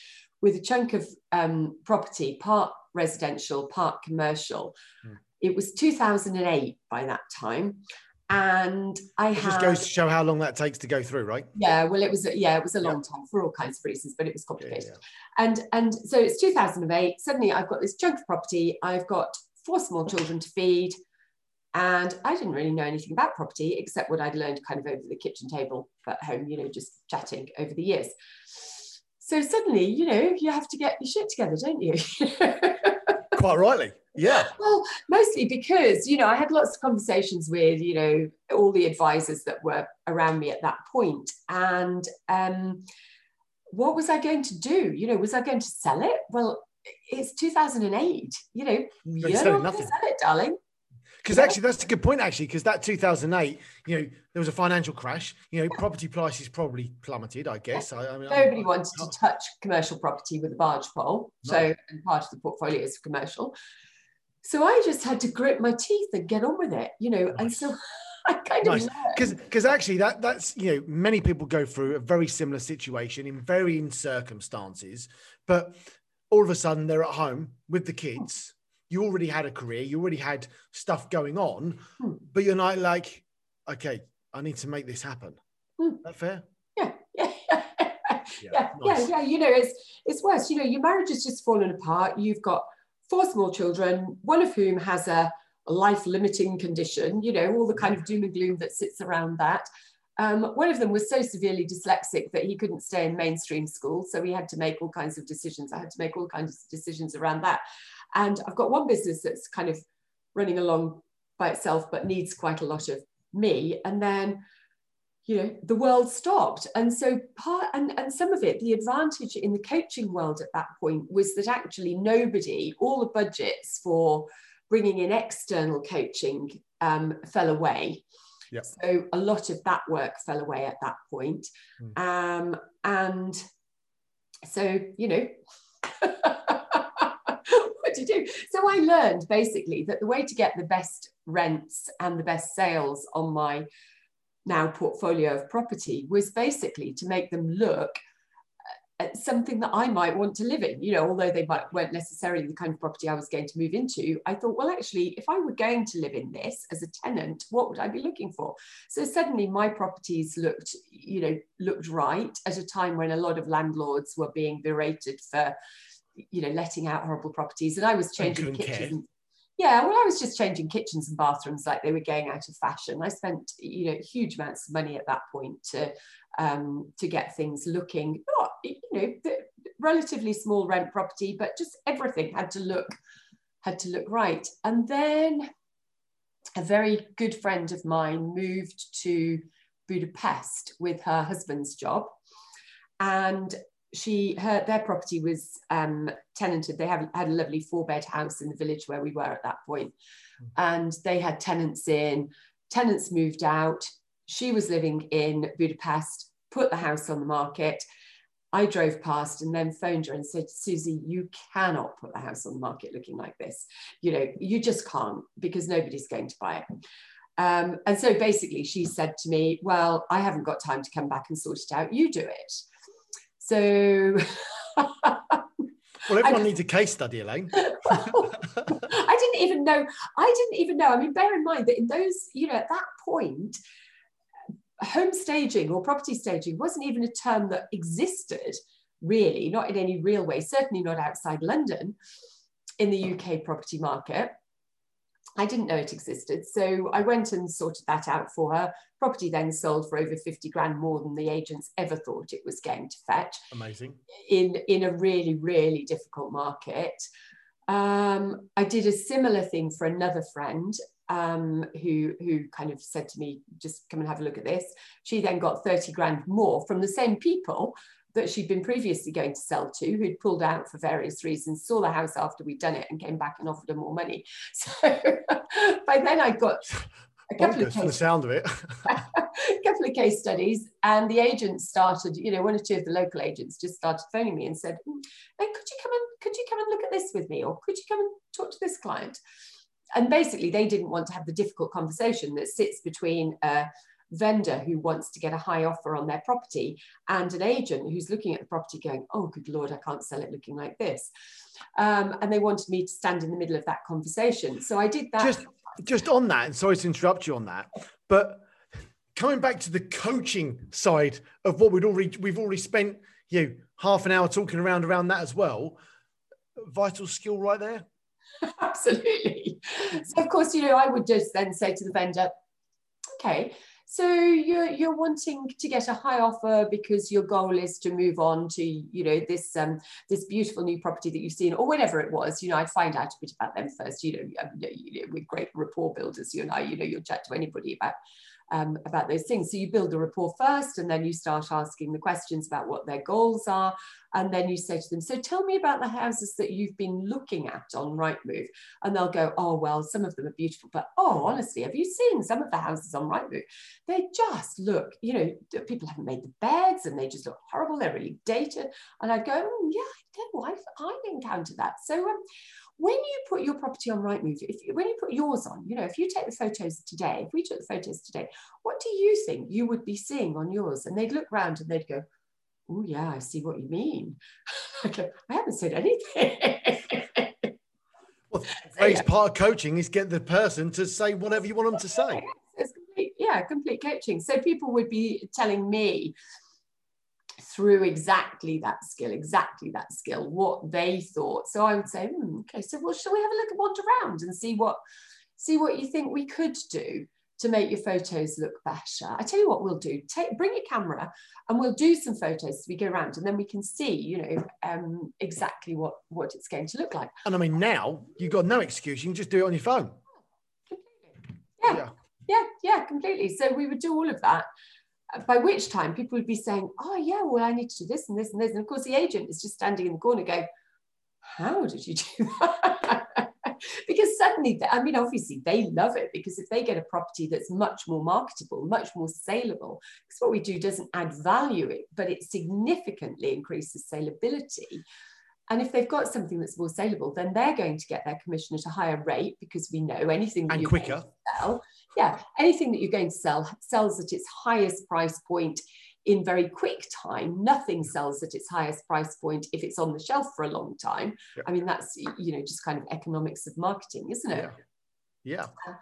with a chunk of um, property, part residential, part commercial. Mm. It was two thousand eight by that time, and I it had, just goes to show how long that takes to go through, right? Yeah, well, it was yeah, it was a long yep. time for all kinds of reasons, but it was complicated. Yeah, yeah. And and so it's two thousand eight. Suddenly, I've got this chunk of property. I've got four small children to feed. And I didn't really know anything about property except what I'd learned kind of over the kitchen table at home, you know, just chatting over the years. So suddenly, you know, you have to get your shit together, don't you? Quite rightly, yeah. Well, mostly because, you know, I had lots of conversations with, you know, all the advisors that were around me at that point. And um, what was I going to do? You know, was I going to sell it? Well, it's two thousand eight, you know, you're not going to sell it, darling. Because actually, that's a good point, actually, because that two thousand eight, you know, there was a financial crash. You know, property prices probably plummeted, I guess. I, I mean, Nobody I, wanted I, to touch commercial property with a barge pole. No. So, and part of the portfolio is commercial. So I just had to grit my teeth and get on with it, you know. Nice. And so I kind nice. of learned. Because actually, that that's, you know, many people go through a very similar situation in varying circumstances. But all of a sudden, they're at home with the kids. Oh. You already had a career, you already had stuff going on, mm. but you're not like, okay, I need to make this happen. Mm. Is that fair? Yeah, yeah, yeah, yeah, yeah, nice. yeah, yeah. You know, it's it's worse. You know, your marriage has just fallen apart. You've got four small children, one of whom has a life-limiting condition. You know, all the kind of doom and gloom that sits around that. Um, one of them was so severely dyslexic that he couldn't stay in mainstream school, so we had to make all kinds of decisions. I had to make all kinds of decisions around that. And I've got one business that's kind of running along by itself, but needs quite a lot of me. And then, you know, the world stopped. And so part, and, and some of it, the advantage in the coaching world at that point was that actually nobody, all the budgets for bringing in external coaching um, fell away. Yep. So a lot of that work fell away at that point. Mm. Um, and so, you know, to do. So I learned basically that the way to get the best rents and the best sales on my now portfolio of property was basically to make them look at something that I might want to live in. You know, although they might, weren't necessarily the kind of property I was going to move into, I thought, well, actually, if I were going to live in this as a tenant, what would I be looking for? So suddenly my properties looked, you know, looked right at a time when a lot of landlords were being berated for, you know, letting out horrible properties, and I was changing kitchens. Yeah, well, I was just changing kitchens and bathrooms like they were going out of fashion. I spent, you know, huge amounts of money at that point to um, to get things looking not, you know, relatively small rent property, but just everything had to look, had to look right. And then a very good friend of mine moved to Budapest with her husband's job, and she, her, their property was um, tenanted. They have, had a lovely four bed house in the village where we were at that point. And they had tenants in, tenants moved out. She was living in Budapest, put the house on the market. I drove past and then phoned her and said, Susie, you cannot put the house on the market looking like this. You know, you just can't, because nobody's going to buy it. Um, and so basically she said to me, well, I haven't got time to come back and sort it out. You do it. So... Well, everyone I, needs a case study, Elaine. Well, I didn't even know. I didn't even know. I mean, bear in mind that in those, you know, at that point, home staging or property staging wasn't even a term that existed, really, not in any real way, certainly not outside London in the U K property market. I didn't know it existed. So I went and sorted that out for her. Property then sold for over fifty grand more than the agents ever thought it was going to fetch. Amazing. In, in a really, really difficult market. Um, I did a similar thing for another friend um, who, who kind of said to me, just come and have a look at this. She then got thirty grand more from the same people that she'd been previously going to sell to, who'd pulled out for various reasons, saw the house after we'd done it and came back and offered her more money. So by then I got a couple August, of case, the sound of it. a couple of case studies, and the agents started, you know, one or two of the local agents just started phoning me and said, mm, hey, could you come and could you come and look at this with me, or could you come and talk to this client? And basically they didn't want to have the difficult conversation that sits between uh, vendor who wants to get a high offer on their property and an agent who's looking at the property going, oh good lord, I can't sell it looking like this, um, and they wanted me to stand in the middle of that conversation. So I did that. Just, just on that, and sorry to interrupt you on that, but coming back to the coaching side of what we'd already we've already spent, you know, half an hour talking around around that as well. Vital skill right there. Absolutely. So of course, you know, I would just then say to the vendor, okay, so you're, you're wanting to get a high offer because your goal is to move on to, you know, this um, this beautiful new property that you've seen, or whatever it was. You know, I'd find out a bit about them first. You know, we're great rapport builders, you and I. You know, you'll chat to anybody about um, about those things. So you build the rapport first, and then you start asking the questions about what their goals are, and then you say to them, so tell me about the houses that you've been looking at on Rightmove. And they'll go, oh, well, some of them are beautiful, but oh, honestly, have you seen some of the houses on Rightmove? They just look, you know, people haven't made the beds and they just look horrible. They're really dated. And I'd go, oh, yeah, I know, I've, I've encountered that. So um, when you put your property on Rightmove, if, when you put yours on, you know, if you take the photos today, if we took the photos today, what do you think you would be seeing on yours? And they'd look round and they'd go, oh, yeah, I see what you mean. I go, I haven't said anything. Well, the great so, yeah. part of coaching is get the person to say whatever you want them to say. Yeah, complete coaching. So people would be telling me through exactly that skill, exactly that skill, what they thought. So I would say, hmm, okay, so well, shall we have a look at wander around and see what, see what you think we could do to make your photos look better? I tell you what we'll do, take, bring a camera and we'll do some photos as we go around, and then we can see, you know, um, exactly what, what it's going to look like. And I mean, now you've got no excuse, you can just do it on your phone. Yeah. yeah. Yeah, yeah, completely. So we would do all of that, by which time people would be saying, oh, yeah, well, I need to do this and this and this. And of course, the agent is just standing in the corner going, how did you do that? Because suddenly, I mean, obviously, they love it, because if they get a property that's much more marketable, much more saleable, because what we do doesn't add value, it, but it significantly increases saleability. And if they've got something that's more saleable, then they're going to get their commission at a higher rate, because we know anything that and you're quicker. Going to sell, yeah, anything that you're going to sell sells at its highest price point in very quick time. Nothing sells at its highest price point if it's on the shelf for a long time. Yeah. I mean, that's, you know, just kind of economics of marketing, isn't it? Yeah. yeah.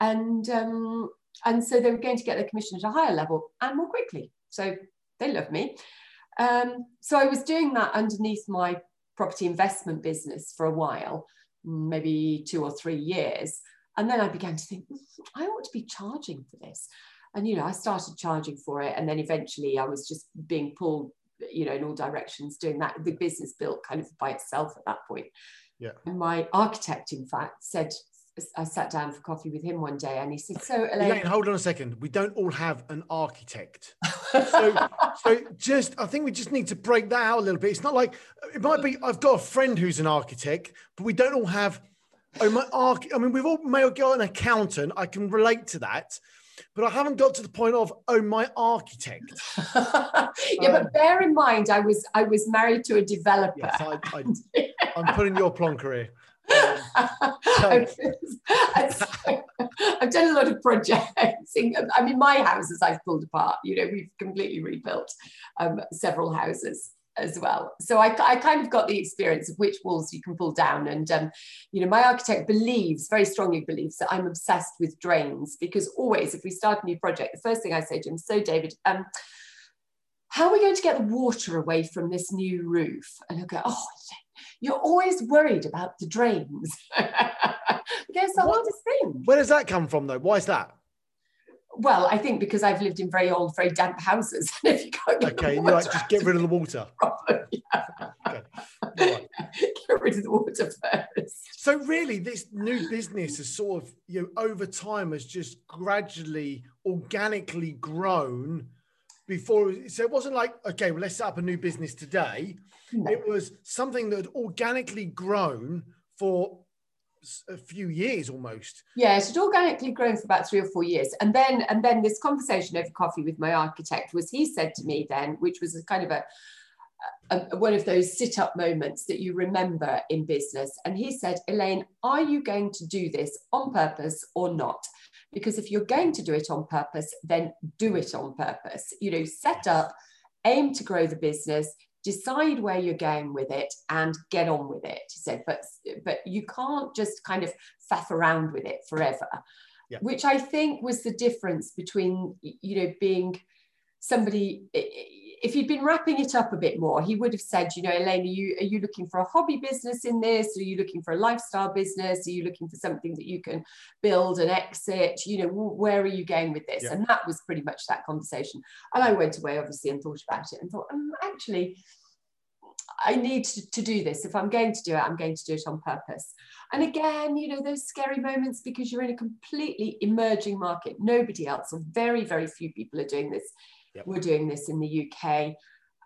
And um, and so they were going to get their commission at a higher level and more quickly. So they love me. Um, so I was doing that underneath my property investment business for a while, maybe two or three years. And then I began to think, I ought to be charging for this. And, you know, I started charging for it. And then eventually I was just being pulled you know, in all directions doing that. The business built kind of by itself at that point. Yeah. And my architect, in fact, said, I sat down for coffee with him one day and he said, so Elaine, Elaine hold on a second, we don't all have an architect. So, so just, I think we just need to break that out a little bit. It's not like, it might be, I've got a friend who's an archititect, but we don't all have, oh my arch, I mean, we've all may have got an accountant, I can relate to that. But I haven't got to the point of, oh, my architect. Yeah, um, but bear in mind, I was I was married to a developer. Yes, I, I, I'm putting your plonker here. Um, so. so, I've done a lot of projects. I mean, my houses I've pulled apart. You know, we've completely rebuilt um, several houses as well. So I, I kind of got the experience of which walls you can pull down. And, um, you know, my architect believes, very strongly believes, that I'm obsessed with drains, because always if we start a new project, the first thing I say to him, so David, um, how are we going to get the water away from this new roof? And he'll go, oh, you're always worried about the drains. It's the hardest thing. Where does that come from though? Why is that? Well, I think because I've lived in very old, very damp houses. And if you can't get okay, the water, you're like, just get rid of the water. Problem, yeah. Okay. Right. Get rid of the water first. So really, this new business has sort of, you know, over time has just gradually, organically grown before. So it wasn't like, okay, well, let's set up a new business today. No. It was something that had organically grown for a few years almost. Yeah, it had organically grown for about three or four years. And then and then this conversation over coffee with my architect was, he said to me then, which was a kind of a, a one of those sit-up moments that you remember in business. And he said, Elaine, are you going to do this on purpose or not? Because if you're going to do it on purpose, then do it on purpose. You know, set up, aim to grow the business, decide where you're going with it and get on with it. He said, but but you can't just kind of faff around with it forever. Yeah. Which I think was the difference between, you know, being somebody, if he'd been wrapping it up a bit more, he would have said, you know, Elaine, are you, are you looking for a hobby business in this? Are you looking for a lifestyle business? Are you looking for something that you can build and exit? You know, where are you going with this? Yeah. And that was pretty much that conversation. And I went away, obviously, and thought about it and thought, um, actually, I need to, to do this. If I'm going to do it, I'm going to do it on purpose. And again, you know, those scary moments, because you're in a completely emerging market. Nobody else, or very, very few people are doing this. Yep. We're doing this in the U K,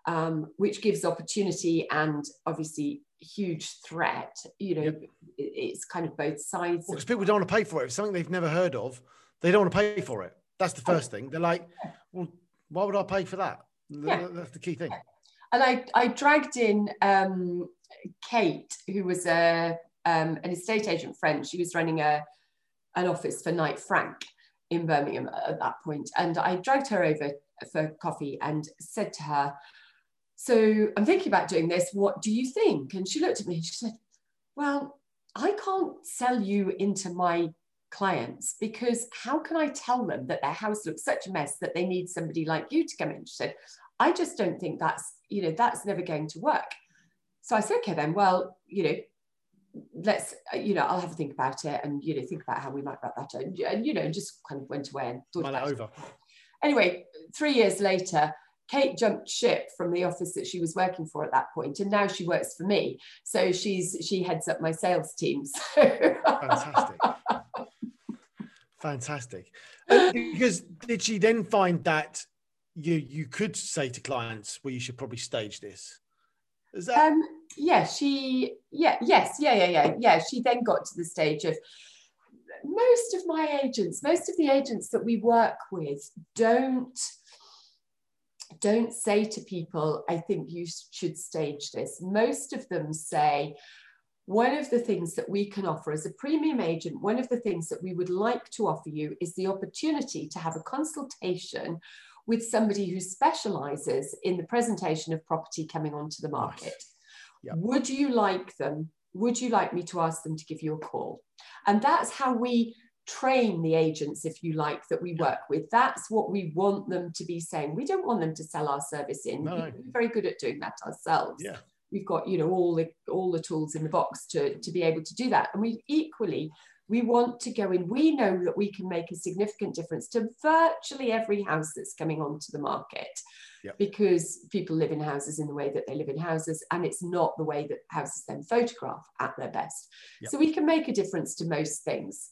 um, which gives opportunity and obviously huge threat. You know, yep. It's kind of both sides. Well, because people don't want to pay for it. It's something they've never heard of. They don't want to pay for it. That's the first thing. They're like, well, why would I pay for that? Yeah. That's the key thing. And I, I dragged in um, Kate, who was a, um, an estate agent friend. She was running a, an office for Knight Frank in Birmingham at that point. And I dragged her over for coffee and said to her, so I'm thinking about doing this, what do you think? And she looked at me and she said, well, I can't sell you into my clients, because how can I tell them that their house looks such a mess that they need somebody like you to come in? She said, I just don't think that's, you know, that's never going to work. So I said, okay then, well, you know, let's, you know, I'll have a think about it and, you know, think about how we might wrap that up. And, you know, just kind of went away and thought about it. Anyway, three years later, Kate jumped ship from the office that she was working for at that point, and now she works for me. So she's she heads up my sales team. So. Fantastic. Fantastic. And because did she then find that you you could say to clients, well, you should probably stage this? Is that um, yeah, she yeah, yes, yeah, yeah, yeah, yeah. She then got to the stage of, most of my agents, most of the agents that we work with don't, don't say to people, I think you should stage this. Most of them say, one of the things that we can offer as a premium agent, one of the things that we would like to offer you is the opportunity to have a consultation with somebody who specializes in the presentation of property coming onto the market. Nice. Yep. Would you like them? Would you like me to ask them to give you a call? And that's how we train the agents, if you like, that we work with. That's what we want them to be saying. We don't want them to sell our service in. No. We're very good at doing that ourselves. Yeah. We've got, you know, all the all the tools in the box to, to be able to do that. And we've equally We want to go in. We know that we can make a significant difference to virtually every house that's coming onto the market, yep. because people live in houses in the way that they live in houses, and it's not the way that houses then photograph at their best. Yep. So we can make a difference to most things.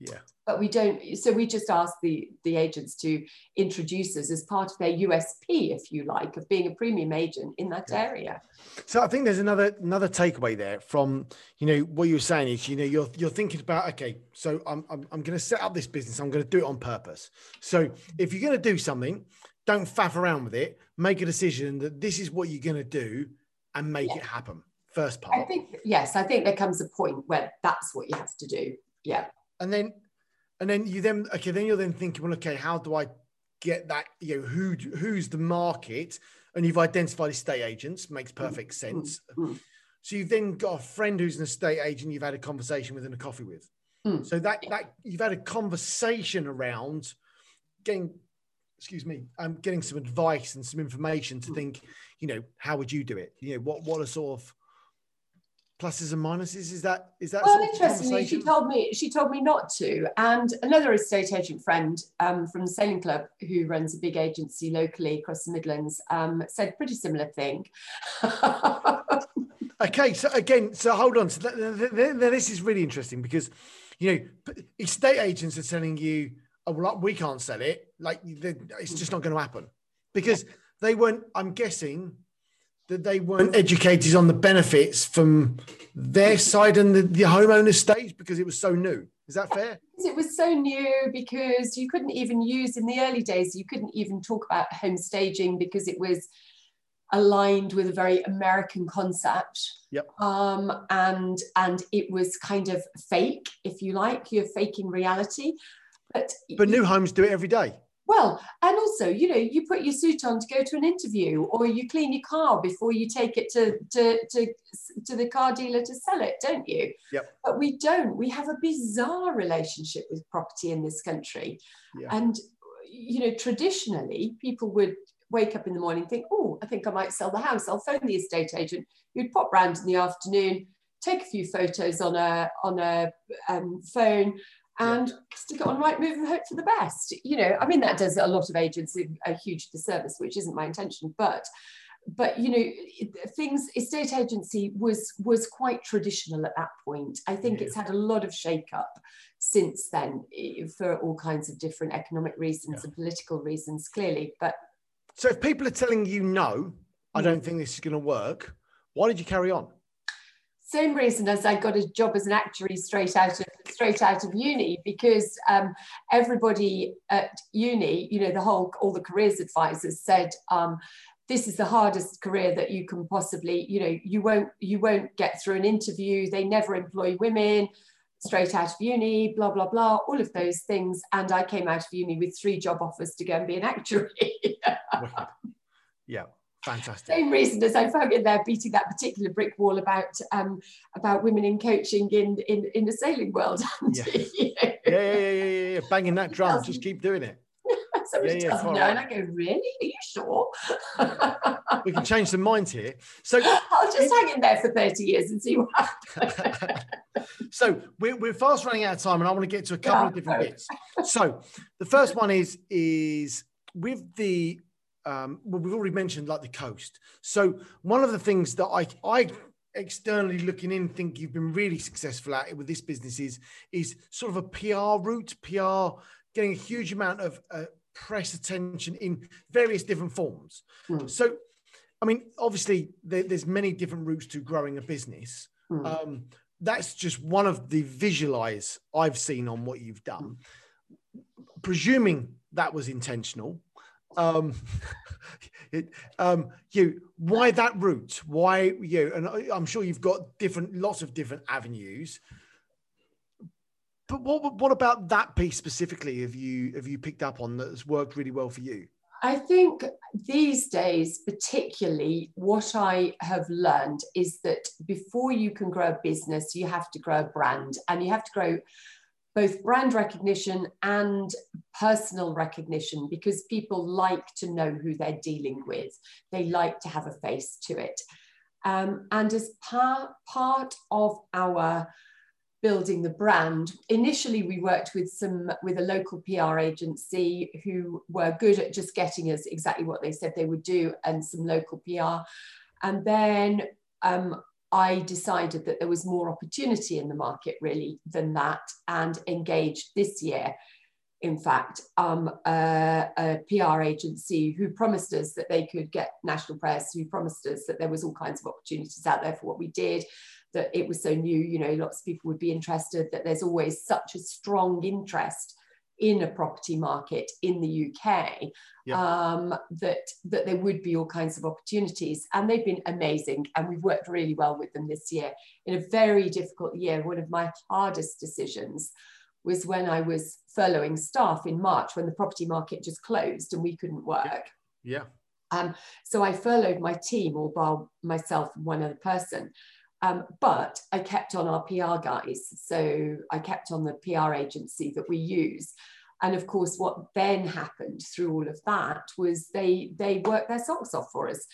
Yeah. But we don't, so we just ask the, the agents to introduce us as part of their U S P, if you like, of being a premium agent in that yeah. area. So I think there's another another takeaway there from, you know, what you were saying is, you know, you're you're thinking about, okay, so I'm I'm, I'm going to set up this business. I'm going to do it on purpose. So if you're going to do something, don't faff around with it. Make a decision that this is what you're going to do and make yeah. it happen. First part. I think, yes, I think there comes a point where that's what you have to do. Yeah. And then, and then you then, okay, then you're then thinking, well, okay, how do I get that, you know, who, who's the market? And you've identified estate agents, makes perfect sense. Mm-hmm. So you've then got a friend who's an estate agent you've had a conversation with and a coffee with. Mm. So that, that you've had a conversation around getting, excuse me, um, getting some advice and some information to mm. think, you know, how would you do it? You know, what, what a sort of pluses and minuses, is that is that well, interestingly, she told me she told me not to. And another estate agent friend um from the sailing club, who runs a big agency locally across the Midlands, um said pretty similar thing. Okay, so again, so hold on, so th th th th this is really interesting, because, you know, estate agents are telling you, oh, well, we can't sell it, like it's just not going to happen, because they weren't, I'm guessing that they weren't educated on the benefits from their side and the, the homeowner stage, because it was so new. Is that fair? It was so new, because you couldn't even use, in the early days, you couldn't even talk about home staging, because it was aligned with a very American concept. Yep. Um, and, and it was kind of fake, if you like, you're faking reality. But, but new homes do it every day. Well, and also, you know, you put your suit on to go to an interview, or you clean your car before you take it to, to, to, to the car dealer to sell it, don't you? Yep. But we don't. We have a bizarre relationship with property in this country. Yeah. And, you know, traditionally, people would wake up in the morning and think, oh, I think I might sell the house. I'll phone the estate agent. You'd pop round in the afternoon, take a few photos on a, on a um, phone, and yeah. stick it on Rightmove and hope for the best. You know, I mean, that does a lot of agents a huge disservice, which isn't my intention. But, but you know, things, estate agency was was quite traditional at that point. I think yeah. it's had a lot of shake-up since then, for all kinds of different economic reasons yeah. and political reasons, clearly. But so if people are telling you, no, I don't think this is going to work, why did you carry on? Same reason as I got a job as an actuary straight out of straight out of uni, because um, everybody at uni, you know, the whole all the careers advisors said, um, this is the hardest career that you can possibly, you know, you won't you won't get through an interview. They never employ women straight out of uni, blah blah blah, all of those things. And I came out of uni with three job offers to go and be an actuary. Yeah. Fantastic. Same reason as I found in there beating that particular brick wall about um, about women in coaching in in, in the sailing world. Yeah. You know? yeah, yeah, yeah, yeah, yeah, banging that drum. Just keep doing it. Somebody yeah, yeah, doesn't know, right. And I go, really? Are you sure? We can change some minds here. So I'll just hang in there for thirty years and see what happens. So we're, we're fast running out of time, and I want to get to a couple yeah, of different bits. So the first one is is with the. Um, well, we've already mentioned like the coast. So one of the things that I, I externally looking in think you've been really successful at with this business is, is sort of a P R route, P R, getting a huge amount of uh, press attention in various different forms. Mm. So, I mean, obviously there, there's many different routes to growing a business. Mm. Um, that's just one of the visualize I've seen on what you've done. Presuming that was intentional, um it, um you why that route why you and I'm sure you've got different lots of different avenues, but what what about that piece specifically have you have you picked up on that has worked really well for you? I think these days particularly what I have learned is that before you can grow a business, you have to grow a brand, and you have to grow both brand recognition and personal recognition, because people like to know who they're dealing with. They like to have a face to it. Um, and as par part of our building the brand. Initially, we worked with some with a local P R agency who were good at just getting us exactly what they said they would do and some local P R. And then um, I decided that there was more opportunity in the market really than that, and engaged this year, in fact, um, a, a P R agency who promised us that they could get national press, who promised us that there was all kinds of opportunities out there for what we did, that it was so new, you know, lots of people would be interested, that there's always such a strong interest in a property market in the U K, yep. um, that, that there would be all kinds of opportunities. And they've been amazing. And we've worked really well with them this year. In a very difficult year, one of my hardest decisions was when I was furloughing staff in March, when the property market just closed and we couldn't work. Yeah. Um, so I furloughed my team, all bar myself and one other person. Um, but I kept on our P R guys. So I kept on the P R agency that we use. And of course, what then happened through all of that was they they worked their socks off for us,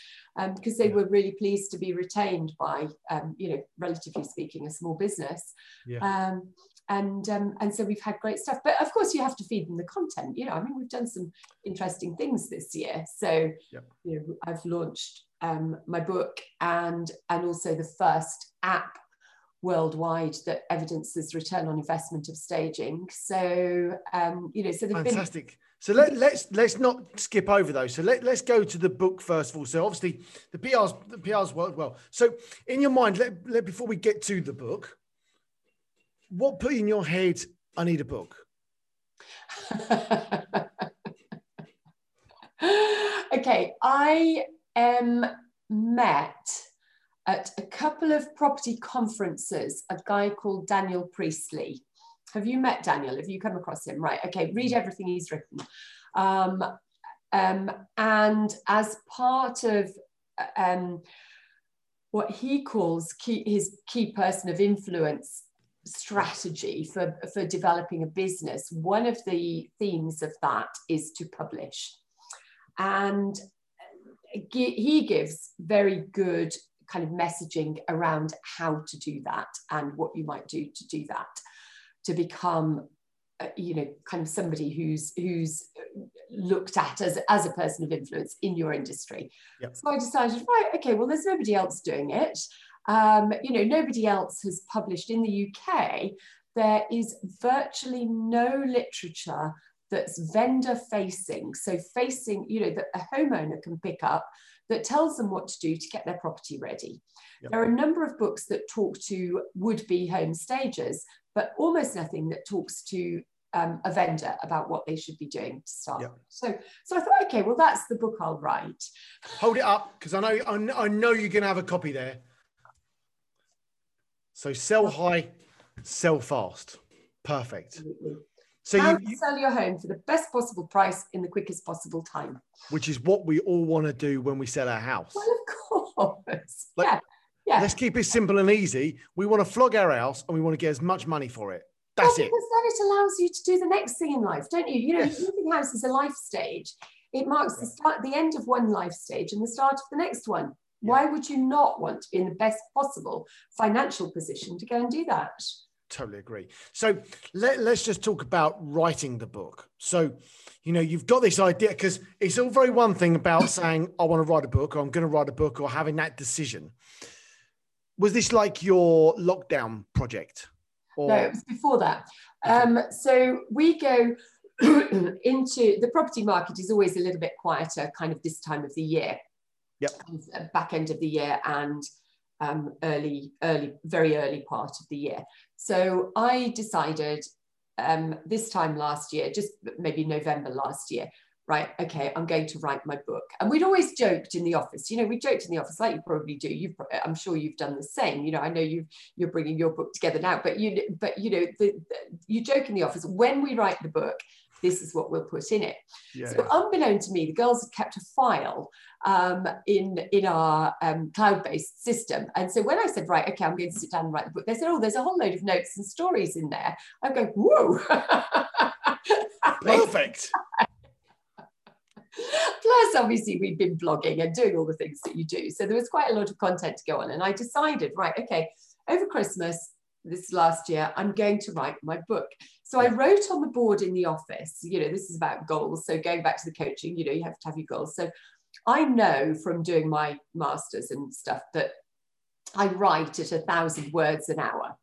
because um, they yeah. were really pleased to be retained by, um, you know, relatively speaking, a small business. Yeah. Um, and um, and so we've had great stuff. But of course, you have to feed them the content. You know, I mean, we've done some interesting things this year. So, yeah. you know, I've launched Um, my book and and also the first app worldwide that evidences return on investment of staging. So um, you know, so fantastic. Been... So let, let's let's not skip over those. So let, let's go to the book first of all. So obviously the P Rs the P Rs worked well. So in your mind, let, let before we get to the book, what put in your head? I need a book. Okay, I. Um, met at a couple of property conferences a guy called Daniel Priestley. Have you met Daniel? Have you come across him? Right, okay, read everything he's written. Um, um, and as part of um, what he calls key, his key person of influence strategy for, for developing a business, one of the themes of that is to publish. And he gives very good kind of messaging around how to do that and what you might do to do that, to become, you know, kind of somebody who's who's looked at as, as a person of influence in your industry. Yep. So I decided, right, okay, well, there's nobody else doing it. Um, you know, nobody else has published in the U K. There is virtually no literature that's vendor facing, so facing, you know, that a homeowner can pick up, that tells them what to do to get their property ready. Yep. There are a number of books that talk to would-be home stagers, but almost nothing that talks to um, a vendor about what they should be doing to start. Yep. So, so I thought, okay, well, that's the book I'll write. Hold it up, because I know I know you're going to have a copy there. So sell high, sell fast. Perfect. Absolutely. So How you, you, to sell your home for the best possible price in the quickest possible time. Which is what we all want to do when we sell our house. Well, of course. Like, yeah. yeah. Let's keep it simple and easy. We want to flog our house and we want to get as much money for it. That's well, it. Because then it allows you to do the next thing in life, don't you? You know, yes. Moving house is a life stage. It marks yeah. the start, the end of one life stage and the start of the next one. Yeah. Why would you not want to be in the best possible financial position to go and do that? Totally agree. So let, let's just talk about writing the book. So, you know, you've got this idea, because it's all very one thing about saying, I want to write a book, or I'm going to write a book, or having that decision. Was this like your lockdown project? Or... No, it was before that. Um, so we go into the property market is always a little bit quieter kind of this time of the year. Yep. Back end of the year and um, early, early, very early part of the year. So I decided um, this time last year, just maybe November last year, right, okay, I'm going to write my book. And we'd always joked in the office, you know, we joked in the office like you probably do. You've, I'm sure you've done the same. You know, I know you've, you're bringing your book together now, but you, but you know, the, the, you joke in the office, when we write the book, this is what we'll put in it. Yeah, so yeah. Unbeknown to me, the girls had kept a file um, in, in our um, cloud-based system. And so when I said, right, okay, I'm going to sit down and write the book, they said, oh, there's a whole load of notes and stories in there. I'm going, whoa. Perfect. Plus, obviously, we've been blogging and doing all the things that you do. So there was quite a lot of content to go on. And I decided, right, okay, over Christmas, this last year, I'm going to write my book. So I wrote on the board in the office, you know, this is about goals. So going back to the coaching, you know, you have to have your goals. So I know from doing my master's and stuff that I write at a thousand words an hour.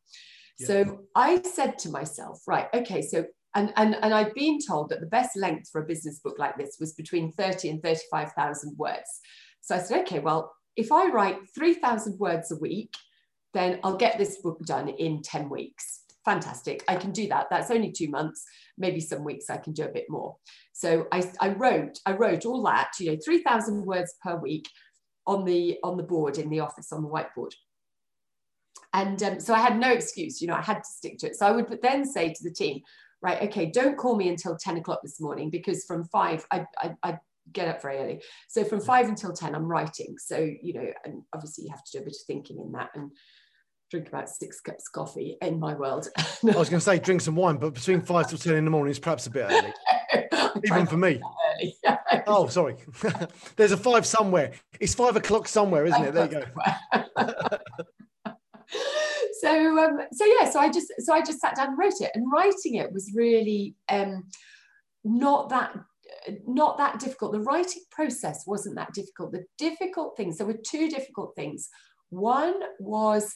Yeah. So I said to myself, right, okay, so, and, and, and I've been told that the best length for a business book like this was between thirty and thirty-five thousand words. So I said, okay, well, if I write three thousand words a week, then I'll get this book done in ten weeks. Fantastic. I can do that. That's only two months. Maybe some weeks I can do a bit more. So I, I wrote, I wrote all that, you know, three thousand words per week on the, on the board in the office, on the whiteboard. And um, so I had no excuse, you know, I had to stick to it. So I would then say to the team, right, okay, don't call me until ten o'clock this morning, because from five, I, I, I get up very early. So from five until ten, I'm writing. So, you know, and obviously you have to do a bit of thinking in that, and drink about six cups of coffee in my world. No. I was going to say drink some wine, but between five till ten in the morning is perhaps a bit early. Even for me. Oh, sorry. There's a five somewhere. It's five o'clock somewhere, isn't it? There you go. So, um, so yeah, so I just, so I just sat down and wrote it, and writing it was really um, not that, not that difficult. The writing process wasn't that difficult. The difficult things, there were two difficult things. One was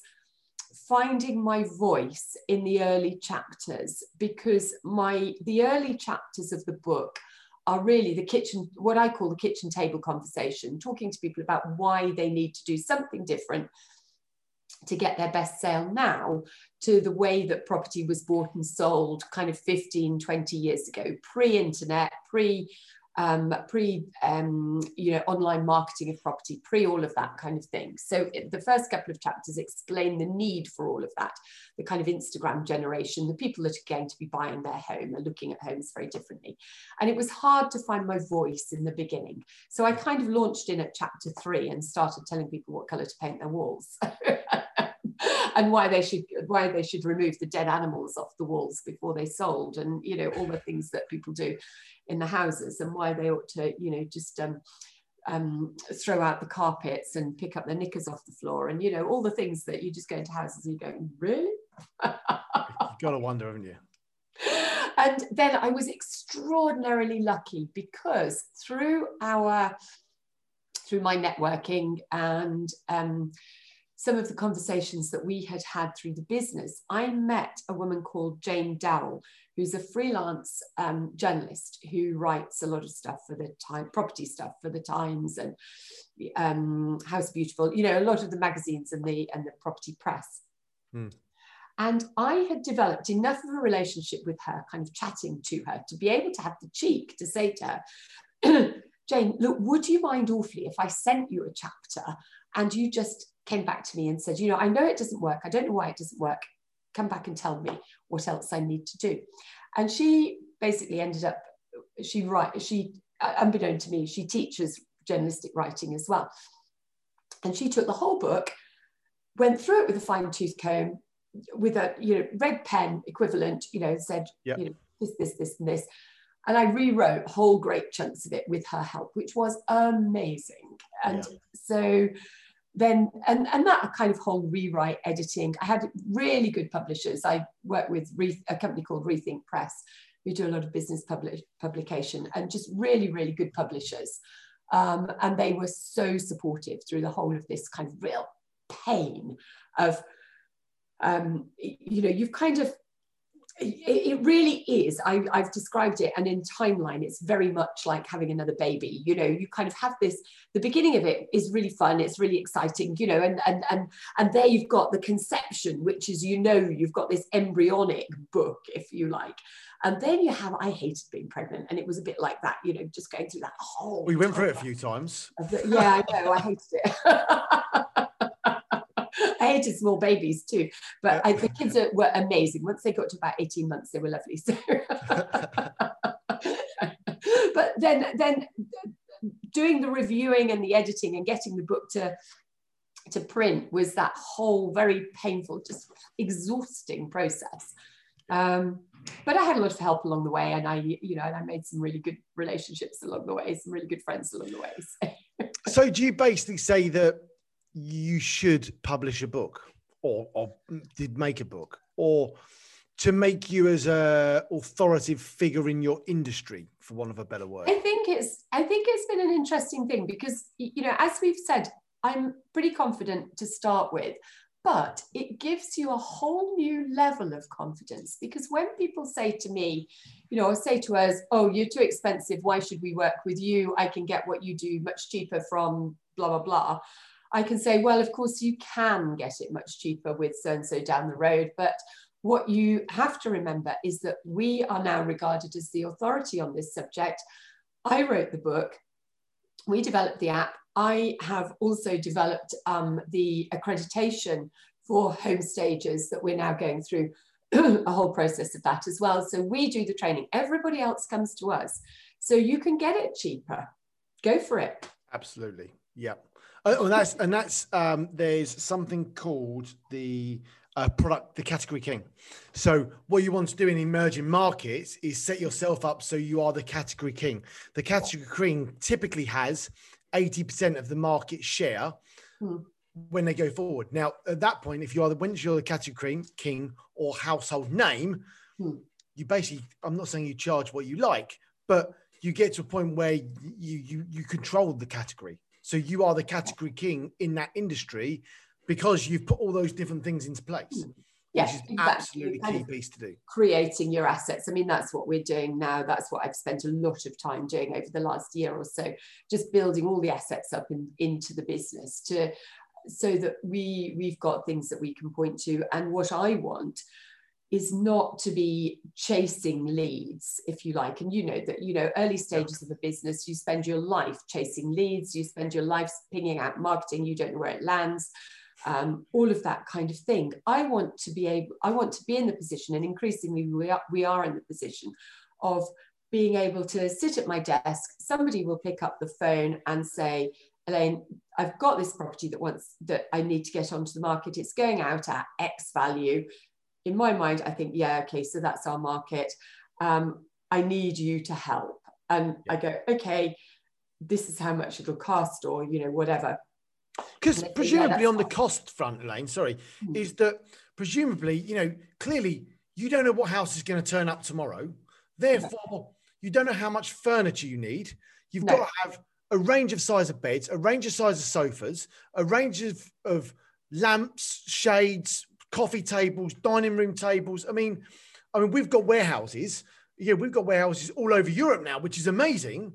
finding my voice in the early chapters, because my, the early chapters of the book are really the kitchen, what I call the kitchen table conversation, talking to people about why they need to do something different to get their best sale now, to the way that property was bought and sold kind of fifteen, twenty years ago, pre-internet, pre, um, pre, um, you know, online marketing of property, pre all of that kind of thing. So it, the first couple of chapters explain the need for all of that, the kind of Instagram generation, the people that are going to be buying their home are looking at homes very differently. And it was hard to find my voice in the beginning. So I kind of launched in at chapter three and started telling people what color to paint their walls. And why they should why they should remove the dead animals off the walls before they sold, and you know, all the things that people do in the houses, and why they ought to, you know, just um, um, throw out the carpets and pick up the knickers off the floor, and you know, all the things that you just go into houses and you go, really? You've got to wonder, haven't you? And then I was extraordinarily lucky, because through our through my networking and um, some of the conversations that we had had through the business, I met a woman called Jane Dowell, who's a freelance um, journalist who writes a lot of stuff for the Times, property stuff for the Times and um, House Beautiful, you know, a lot of the magazines and the, and the property press. Mm. And I had developed enough of a relationship with her, kind of chatting to her, to be able to have the cheek to say to her, Jane, look, would you mind awfully if I sent you a chapter and you just came back to me and said, you know, I know it doesn't work. I don't know why it doesn't work. Come back and tell me what else I need to do. And she basically ended up, she write, she, unbeknown to me, she teaches journalistic writing as well. And she took the whole book, went through it with a fine tooth comb, with a, you know, red pen equivalent, you know, said, yep, you know, this, this, this, and this. And I rewrote whole great chunks of it with her help, which was amazing. And yeah. so... Then and, and that kind of whole rewrite editing. I had really good publishers. I worked with Re a company called Rethink Press, who do a lot of business publish publication, and just really, really good publishers. Um, and they were so supportive through the whole of this kind of real pain of, um, you know, you've kind of, it, it really is. I, I've described it, and in timeline, it's very much like having another baby. You know, you kind of have this. The beginning of it is really fun. It's really exciting. You know, and and and and there you've got the conception, which is, you know, you've got this embryonic book, if you like, and then you have. I hated being pregnant, and it was a bit like that. You know, just going through that whole. We went through it a few times. The, yeah, I know. I hated it. I hated small babies too, but I, the kids are, were amazing. Once they got to about eighteen months, they were lovely. So. But then, then doing the reviewing and the editing and getting the book to, to print was that whole very painful, just exhausting process. Um, but I had a lot of help along the way, and I, you know, and I made some really good relationships along the way, some really good friends along the way. So, so do you basically say that you should publish a book, or, or did make a book, or to make you as a authoritative figure in your industry, for want of a better word? I think it's, I think it's been an interesting thing because, you know, as we've said, I'm pretty confident to start with, but it gives you a whole new level of confidence, because when people say to me, you know, or say to us, oh, you're too expensive, why should we work with you? I can get what you do much cheaper from blah, blah, blah. I can say, well, of course you can get it much cheaper with so-and-so down the road, but what you have to remember is that we are now regarded as the authority on this subject. I wrote the book, we developed the app, I have also developed um, the accreditation for home stagers that we're now going through a whole process of that as well. So we do the training, everybody else comes to us. So you can get it cheaper, go for it. Absolutely, yeah. Oh, and that's, and that's um, there's something called the uh, product, the category king. So what you want to do in emerging markets is set yourself up so you are the category king. The category king typically has eighty percent of the market share mm. when they go forward. Now, at that point, if you are the, once you're the category king or household name, mm. you basically, I'm not saying you charge what you like, but you get to a point where you you, you control the category. So you are the category king in that industry because you've put all those different things into place. Yes, which is absolutely key piece to do. Creating your assets. I mean, that's what we're doing now. That's what I've spent a lot of time doing over the last year or so, just building all the assets up in, into the business to so that we we've got things that we can point to. And what I want is not to be chasing leads, if you like. And you know that, you know, early stages of a business, you spend your life chasing leads, you spend your life pinging out marketing, you don't know where it lands, um, all of that kind of thing. I want to be able, I want to be in the position, and increasingly we are, we are in the position of being able to sit at my desk, somebody will pick up the phone and say, Elaine, I've got this property that wants, that I need to get onto the market, it's going out at X value. In my mind, I think, yeah, okay, so that's our market. Um, I need you to help. And yeah. I go, okay, this is how much it'll cost, or, you know, whatever. Because presumably yeah, on the cost front, Elaine, sorry, mm-hmm. is that presumably, you know, clearly you don't know what house is going to turn up tomorrow. Therefore, no. you don't know how much furniture you need. You've no. got to have a range of size of beds, a range of size of sofas, a range of, of lamps, shades, coffee tables, dining room tables. I mean, I mean, we've got warehouses. Yeah, we've got warehouses all over Europe now, which is amazing.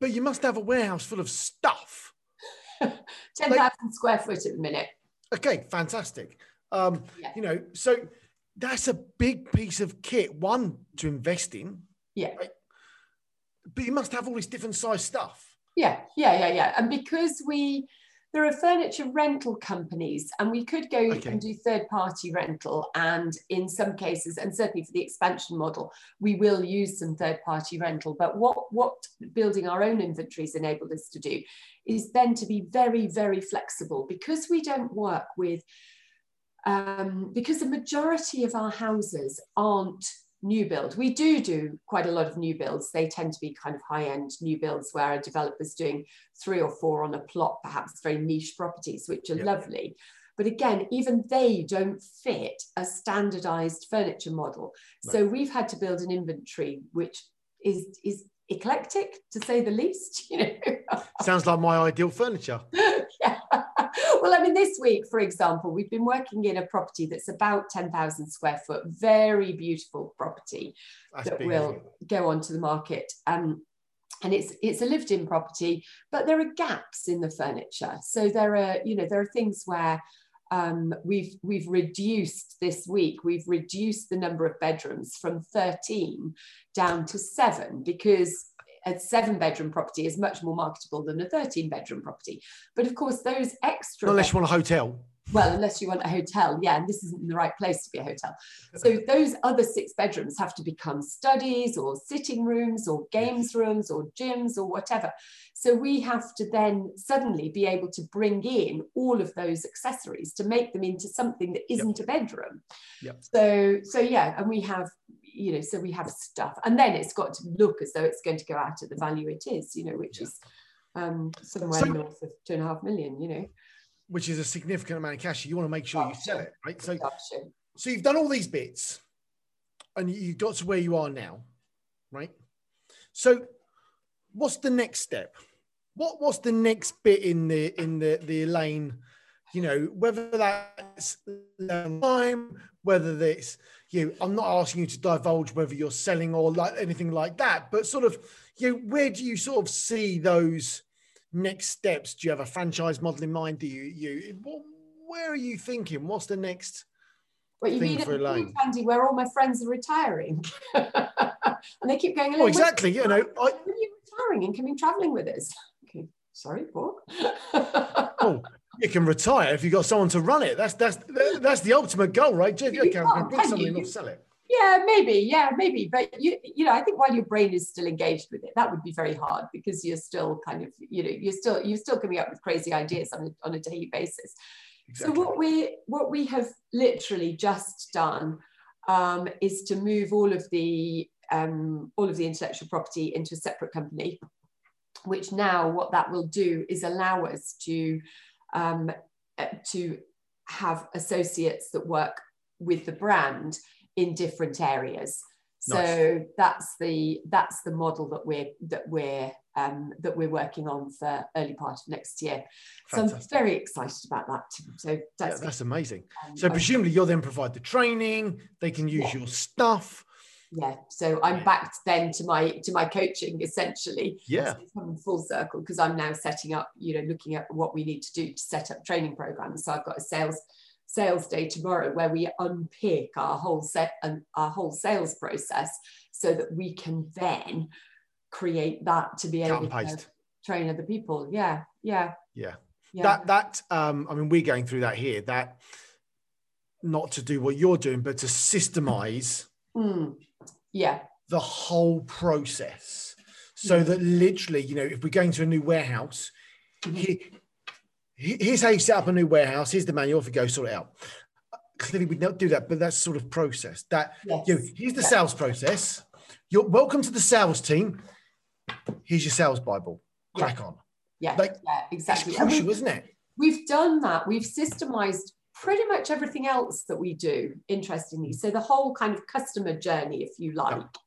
But you must have a warehouse full of stuff. ten thousand like, square foot at the minute. Okay, fantastic. Um, yeah. You know, so that's a big piece of kit, one, to invest in. Yeah. Right? But you must have all this different size stuff. Yeah, yeah, yeah, yeah. And because we... there are furniture rental companies, and we could go okay. and do third-party rental, and in some cases, and certainly for the expansion model, we will use some third-party rental. But what, what building our own inventories enabled us to do is then to be very, very flexible, because we don't work with, um, because the majority of our houses aren't new build. We do do quite a lot of new builds. They tend to be kind of high-end new builds where a developer's doing three or four on a plot, perhaps very niche properties, which are yeah. lovely. But again, even they don't fit a standardized furniture model. Right. So we've had to build an inventory which is, is eclectic, to say the least. You know, sounds like my ideal furniture. yeah. Well, I mean, this week, for example, we've been working in a property that's about ten thousand square foot, very beautiful property that's that beautiful. will go onto the market. Um, and it's it's a lived-in property, but there are gaps in the furniture. So there are, you know, there are things where um, we've we've reduced this week. We've reduced the number of bedrooms from thirteen down to seven, because a seven-bedroom property is much more marketable than a thirteen-bedroom property. But, of course, those extra... unless you want a hotel. Well, unless you want a hotel, yeah, and this isn't the right place to be a hotel. So those other six bedrooms have to become studies or sitting rooms or games rooms or gyms or whatever. So we have to then suddenly be able to bring in all of those accessories to make them into something that isn't yep. a bedroom. Yep. So, so, yeah, and we have... you know, so we have stuff, and then it's got to look as though it's going to go out at the value it is, you know, which yeah. is um, somewhere so, north of two and a half million, you know. which is a significant amount of cash, you want to make sure oh, you sell it, right? So, sure. so you've done all these bits and you got to where you are now, right? So what's the next step? What what's the next bit in the in the, the Elaine, you know, whether that's time, whether it's you, I'm not asking you to divulge whether you're selling or like anything like that, but sort of, you know, where do you sort of see those next steps? Do you have a franchise model in mind? Do you, you where are you thinking? What's the next well, you thing mean for Elaine? Andy, where all my friends are retiring. And they keep going, oh, exactly, you know. I, when are you retiring and coming traveling with us? Okay, sorry, Paul. Oh, you can retire if you've got someone to run it. That's that's that's the ultimate goal, right? Just, okay, can pick something and sell it. Yeah, maybe, yeah, maybe. But, you you know, I think while your brain is still engaged with it, that would be very hard because you're still kind of, you know, you're still you're still coming up with crazy ideas on a, on a daily basis. Exactly. So what we, what we have literally just done um, is to move all of the um, all of the intellectual property into a separate company, which now what that will do is allow us to um, to have associates that work with the brand in different areas. Nice. So that's the that's the model that we're that we're um, that we're working on for early part of next year. Fantastic. So I'm very excited about that. So that's, yeah, that's amazing. Um, so presumably you'll then provide the training. They can use yeah. your stuff. Yeah. So I'm back then to my to my coaching essentially. Yeah. So it's coming full circle because I'm now setting up, you know, looking at what we need to do to set up training programs. So I've got a sales. sales day tomorrow where we unpick our whole set and our whole sales process so that we can then create that to be able to train other people. Yeah, yeah, yeah, yeah. That that um I mean, we're going through that here, that not to do what you're doing but to systemize mm. yeah the whole process so yeah. that literally, you know, if we're going to a new warehouse, mm-hmm. here, here's how you set up a new warehouse. Here's the manual. If you go sort it out, clearly we'd not do that, but that's sort of process. That yes. you know, here's the yes. sales process. You're welcome to the sales team. Here's your sales Bible. Yeah. Crack on. Yeah, like, yeah, exactly. It's crucial, isn't it? We've done that. We've systemized pretty much everything else that we do. Interestingly, so the whole kind of customer journey, if you like. Yeah.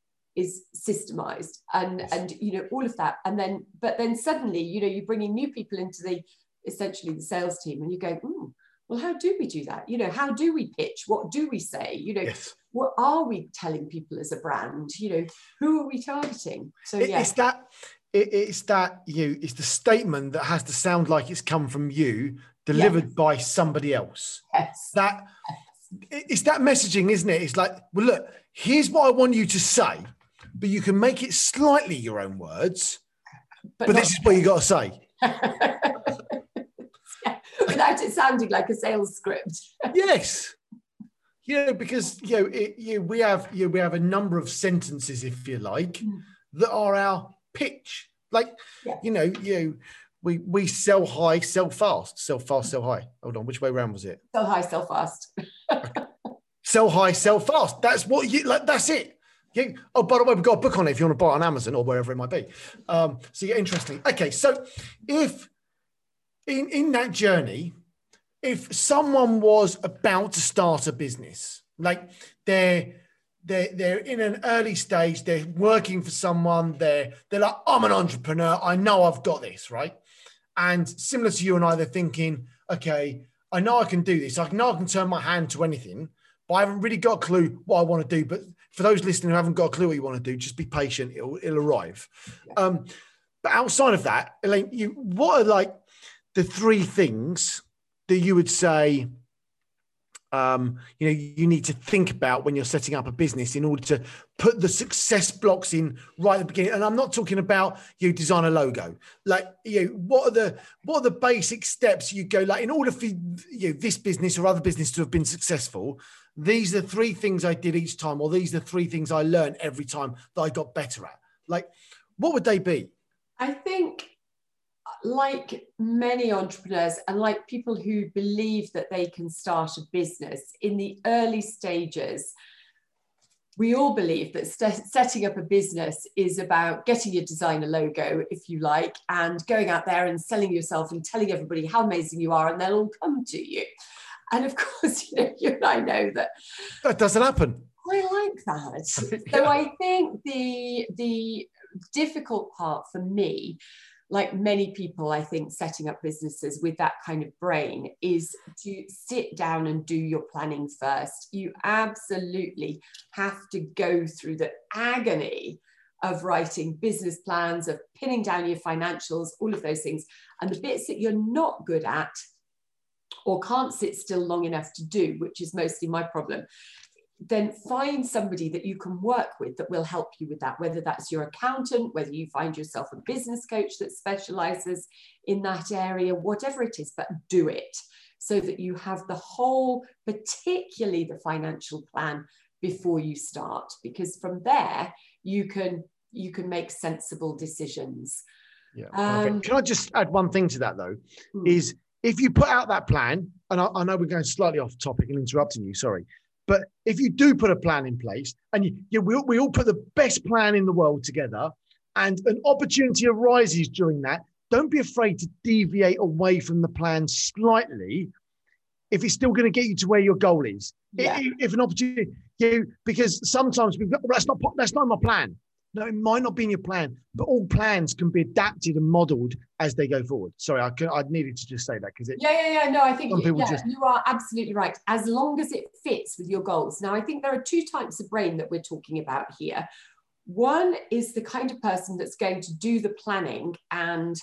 Is systemized, and yes. and you know all of that, and then but then suddenly you know you're bringing new people into the. Essentially the sales team and you go, mm, well, how do we do that? You know, how do we pitch? What do we say? You know, yes. what are we telling people as a brand? You know, who are we targeting? So it, yeah. It's that, it, it's that you, it's the statement that has to sound like it's come from you, delivered yes. by somebody else. Yes. That, yes. It's that messaging, isn't it? It's like, well, look, here's what I want you to say, but you can make it slightly your own words, but, but this is what you got to say. Without it sounding like a sales script. Yes, you know, because you know, it, you know, we have you know, we have a number of sentences, if you like, mm. that are our pitch. Like yeah. you know, you we we sell high, sell fast, sell fast, sell high. Hold on, which way round was it? Sell high, sell fast. Sell high, sell fast. That's what you like. That's it. You, oh, by the way, we've got a book on it if you want to buy it on Amazon or wherever it might be. Um, so yeah, interesting. Okay, so if. In, in that journey, if someone was about to start a business, like they're, they're, they're in an early stage, they're working for someone, they're, they're like, I'm an entrepreneur, I know I've got this, right? And similar to you and I, they're thinking, okay, I know I can do this, I know I can turn my hand to anything, but I haven't really got a clue what I want to do. But for those listening who haven't got a clue what you want to do, just be patient, it'll, it'll arrive. Um, but outside of that, Elaine, you, what are like, the three things that you would say, um, you know, you need to think about when you're setting up a business in order to put the success blocks in right at the beginning. And I'm not talking about you design a logo. Like, you know, what are the what are the basic steps you go like in order for you know, this business or other business to have been successful? These are three things I did each time, or these are three things I learned every time that I got better at. Like, what would they be? I think. Like many entrepreneurs and like people who believe that they can start a business in the early stages, we all believe that st- setting up a business is about getting your designer logo, if you like, and going out there and selling yourself and telling everybody how amazing you are, and they'll all come to you. And of course, you know, you and I know that that doesn't happen. I like that. Yeah. So I think the the difficult part for me, like many people, I think, setting up businesses with that kind of brain, is to sit down and do your planning first. You absolutely have to go through the agony of writing business plans, of pinning down your financials, all of those things. And the bits that you're not good at or can't sit still long enough to do, which is mostly my problem, then find somebody that you can work with that will help you with that, whether that's your accountant, whether you find yourself a business coach that specializes in that area, whatever it is, but do it so that you have the whole, particularly the financial plan, before you start, because from there you can you can make sensible decisions. Yeah. Um, can I just add one thing to that though? Hmm. Is if you put out that plan, and I, I know we're going slightly off topic and interrupting you, sorry. But if you do put a plan in place, and you, you, we, we all put the best plan in the world together, and an opportunity arises during that, don't be afraid to deviate away from the plan slightly if it's still going to get you to where your goal is. Yeah. If, if an opportunity, you because sometimes we've got, well, that's not that's not my plan. No, it might not be in your plan, but all plans can be adapted and modelled as they go forward. Sorry, I could, I needed to just say that because it. Yeah, yeah, yeah. No, I think yeah, just... you are absolutely right. As long as it fits with your goals. Now, I think there are two types of brain that we're talking about here. One is the kind of person that's going to do the planning and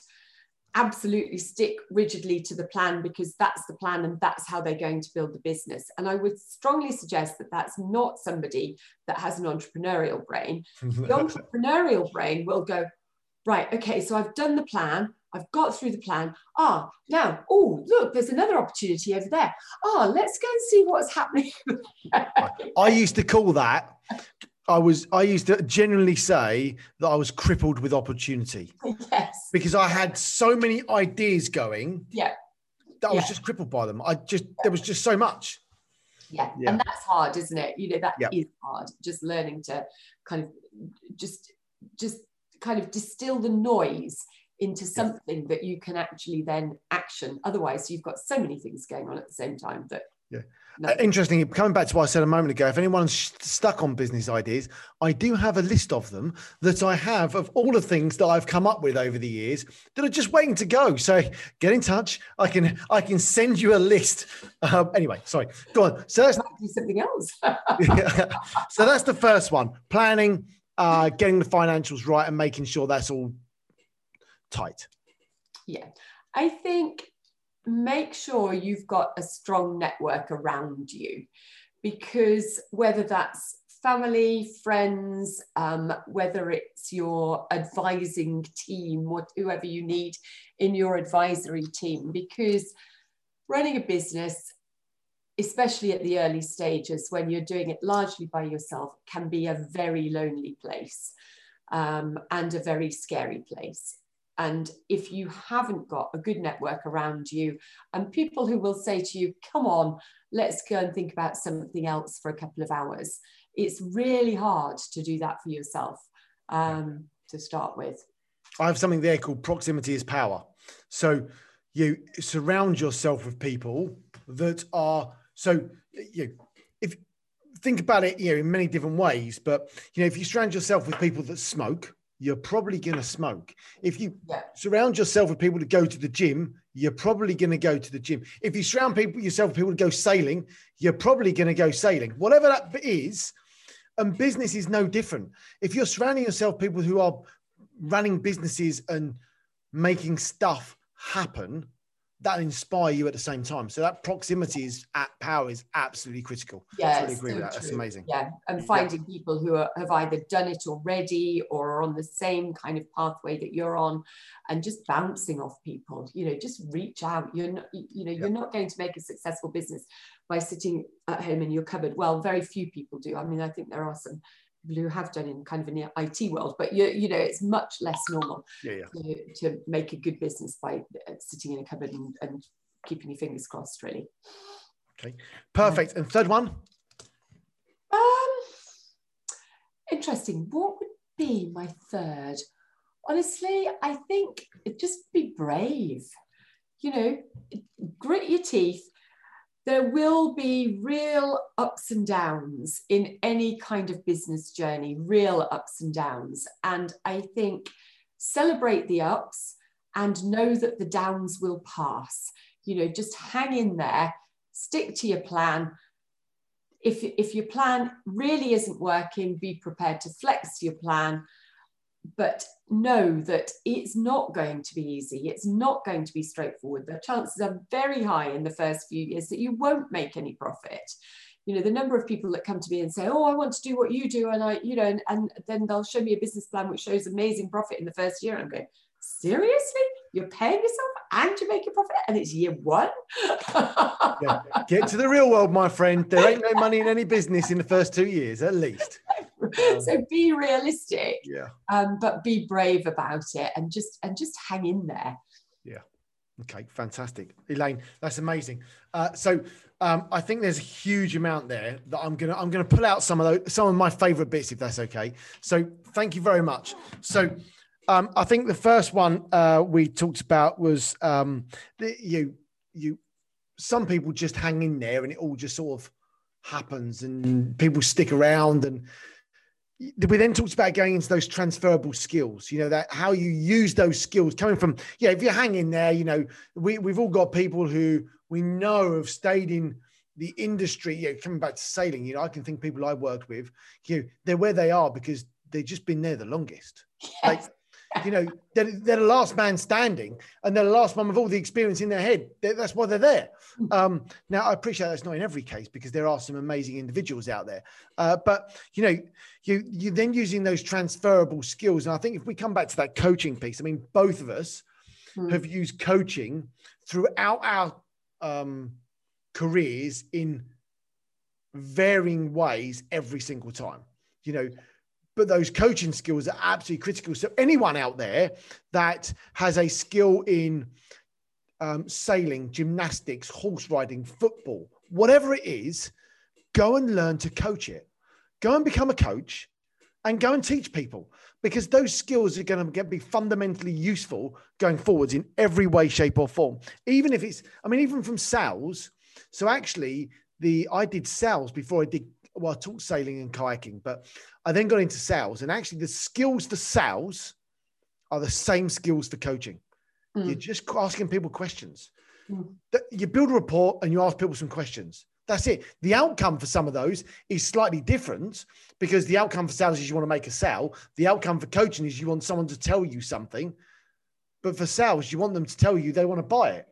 absolutely stick rigidly to the plan because that's the plan and that's how they're going to build the business. And I would strongly suggest that that's not somebody that has an entrepreneurial brain. The entrepreneurial brain will go, right, okay, so I've done the plan, I've got through the plan. Ah, now, oh, look, there's another opportunity over there. Ah, let's go and see what's happening. I used to call that, I was, I used to generally say that I was crippled with opportunity. Yes. Because I had so many ideas going. Yeah. That I yeah. was just crippled by them. I just, yeah. there was just so much. Yeah. yeah. And that's hard, isn't it? You know, that yeah. is hard. Just learning to kind of, just, just kind of distill the noise into something yeah. that you can actually then action. Otherwise, you've got so many things going on at the same time that. Yeah. No. Interesting. Coming back to what I said a moment ago, if anyone's st- stuck on business ideas, I do have a list of them that I have of all the things that I've come up with over the years that are just waiting to go. So get in touch. I can I can send you a list. Um, anyway, sorry. Go on. So that's do something else. yeah. So that's the first one: planning, uh, getting the financials right, and making sure that's all tight. Yeah, I think. Make sure you've got a strong network around you, because whether that's family, friends, um, whether it's your advising team, what, whoever you need in your advisory team, because running a business, especially at the early stages when you're doing it largely by yourself, can be a very lonely place um, and a very scary place. And if you haven't got a good network around you and people who will say to you, come on, let's go and think about something else for a couple of hours. It's really hard to do that for yourself um, to start with. I have something there called proximity is power. So you surround yourself with people that are, so you if think about it, you know, in many different ways, but you know, if you surround yourself with people that smoke, you're probably going to smoke. If you yeah. surround yourself with people to go to the gym, you're probably going to go to the gym. If you surround people yourself with people to go sailing, you're probably going to go sailing. Whatever that is, and business is no different. If you're surrounding yourself with people who are running businesses and making stuff happen, that inspire you at the same time. So that proximity is at power is absolutely critical. Yeah, I totally agree so with that. True. That's amazing. Yeah, and finding yeah. people who are, have either done it already or are on the same kind of pathway that you're on, and just bouncing off people. You know, just reach out. You're not, you know, yeah. you're not going to make a successful business by sitting at home in your cupboard. Well, very few people do. I mean, I think there are some people who have done in kind of an I T world, but you you know, it's much less normal yeah, yeah. To, to make a good business by sitting in a cupboard and, and keeping your fingers crossed, really. Okay, perfect. And third one? Um, interesting. What would be my third? Honestly, I think it'd just be brave. You know, grit your teeth. There will be real ups and downs in any kind of business journey, real ups and downs. And I think celebrate the ups and know that the downs will pass. You know, just hang in there, stick to your plan. If, if your plan really isn't working, be prepared to flex your plan, but know that it's not going to be easy. It's not going to be straightforward. The chances are very high in the first few years that you won't make any profit. You know, the number of people that come to me and say, oh, I want to do what you do. And I, you know, and, and then they'll show me a business plan which shows amazing profit in the first year. And I'm going, seriously? You're paying yourself and you make a profit and it's year one? Yeah. Get to the real world, my friend. There ain't no money in any business in the first two years, at least. So be realistic, yeah. Um, but be brave about it and just and just hang in there. Yeah. Okay, fantastic. Elaine, that's amazing. Uh, so um, I think there's a huge amount there that I'm gonna I'm gonna pull out some of those, some of my favorite bits, if that's okay. So thank you very much. So um, I think the first one uh, we talked about was um, the, you you some people just hang in there and it all just sort of happens and people stick around. And we then talked about going into those transferable skills, you know, that how you use those skills coming from, yeah, if you hang in there, you know, we, we've all got people who we know have stayed in the industry, you know, coming back to sailing, you know, I can think people I worked with, you know, they're where they are because they've just been there the longest. Yes. Like, you know, they're, they're the last man standing and they're the last one with all the experience in their head. They're, that's why they're there. Um, now, I appreciate that's not in every case because there are some amazing individuals out there. Uh, but, you know, You, you're then using those transferable skills. And I think if we come back to that coaching piece, I mean, both of us mm. have used coaching throughout our um, careers in varying ways every single time, you know, but those coaching skills are absolutely critical. So anyone out there that has a skill in um, sailing, gymnastics, horse riding, football, whatever it is, go and learn to coach it. Go and become a coach and go and teach people because those skills are going to be fundamentally useful going forwards in every way, shape or form. Even if it's, I mean, even from sales. So actually the, I did sales before I did, well, I taught sailing and kayaking, but I then got into sales and actually the skills for sales are the same skills for coaching. Mm. You're just asking people questions. Mm. You build a rapport and you ask people some questions. That's it. The outcome for some of those is slightly different because the outcome for sales is you want to make a sale. The outcome for coaching is you want someone to tell you something. But for sales, you want them to tell you they want to buy it.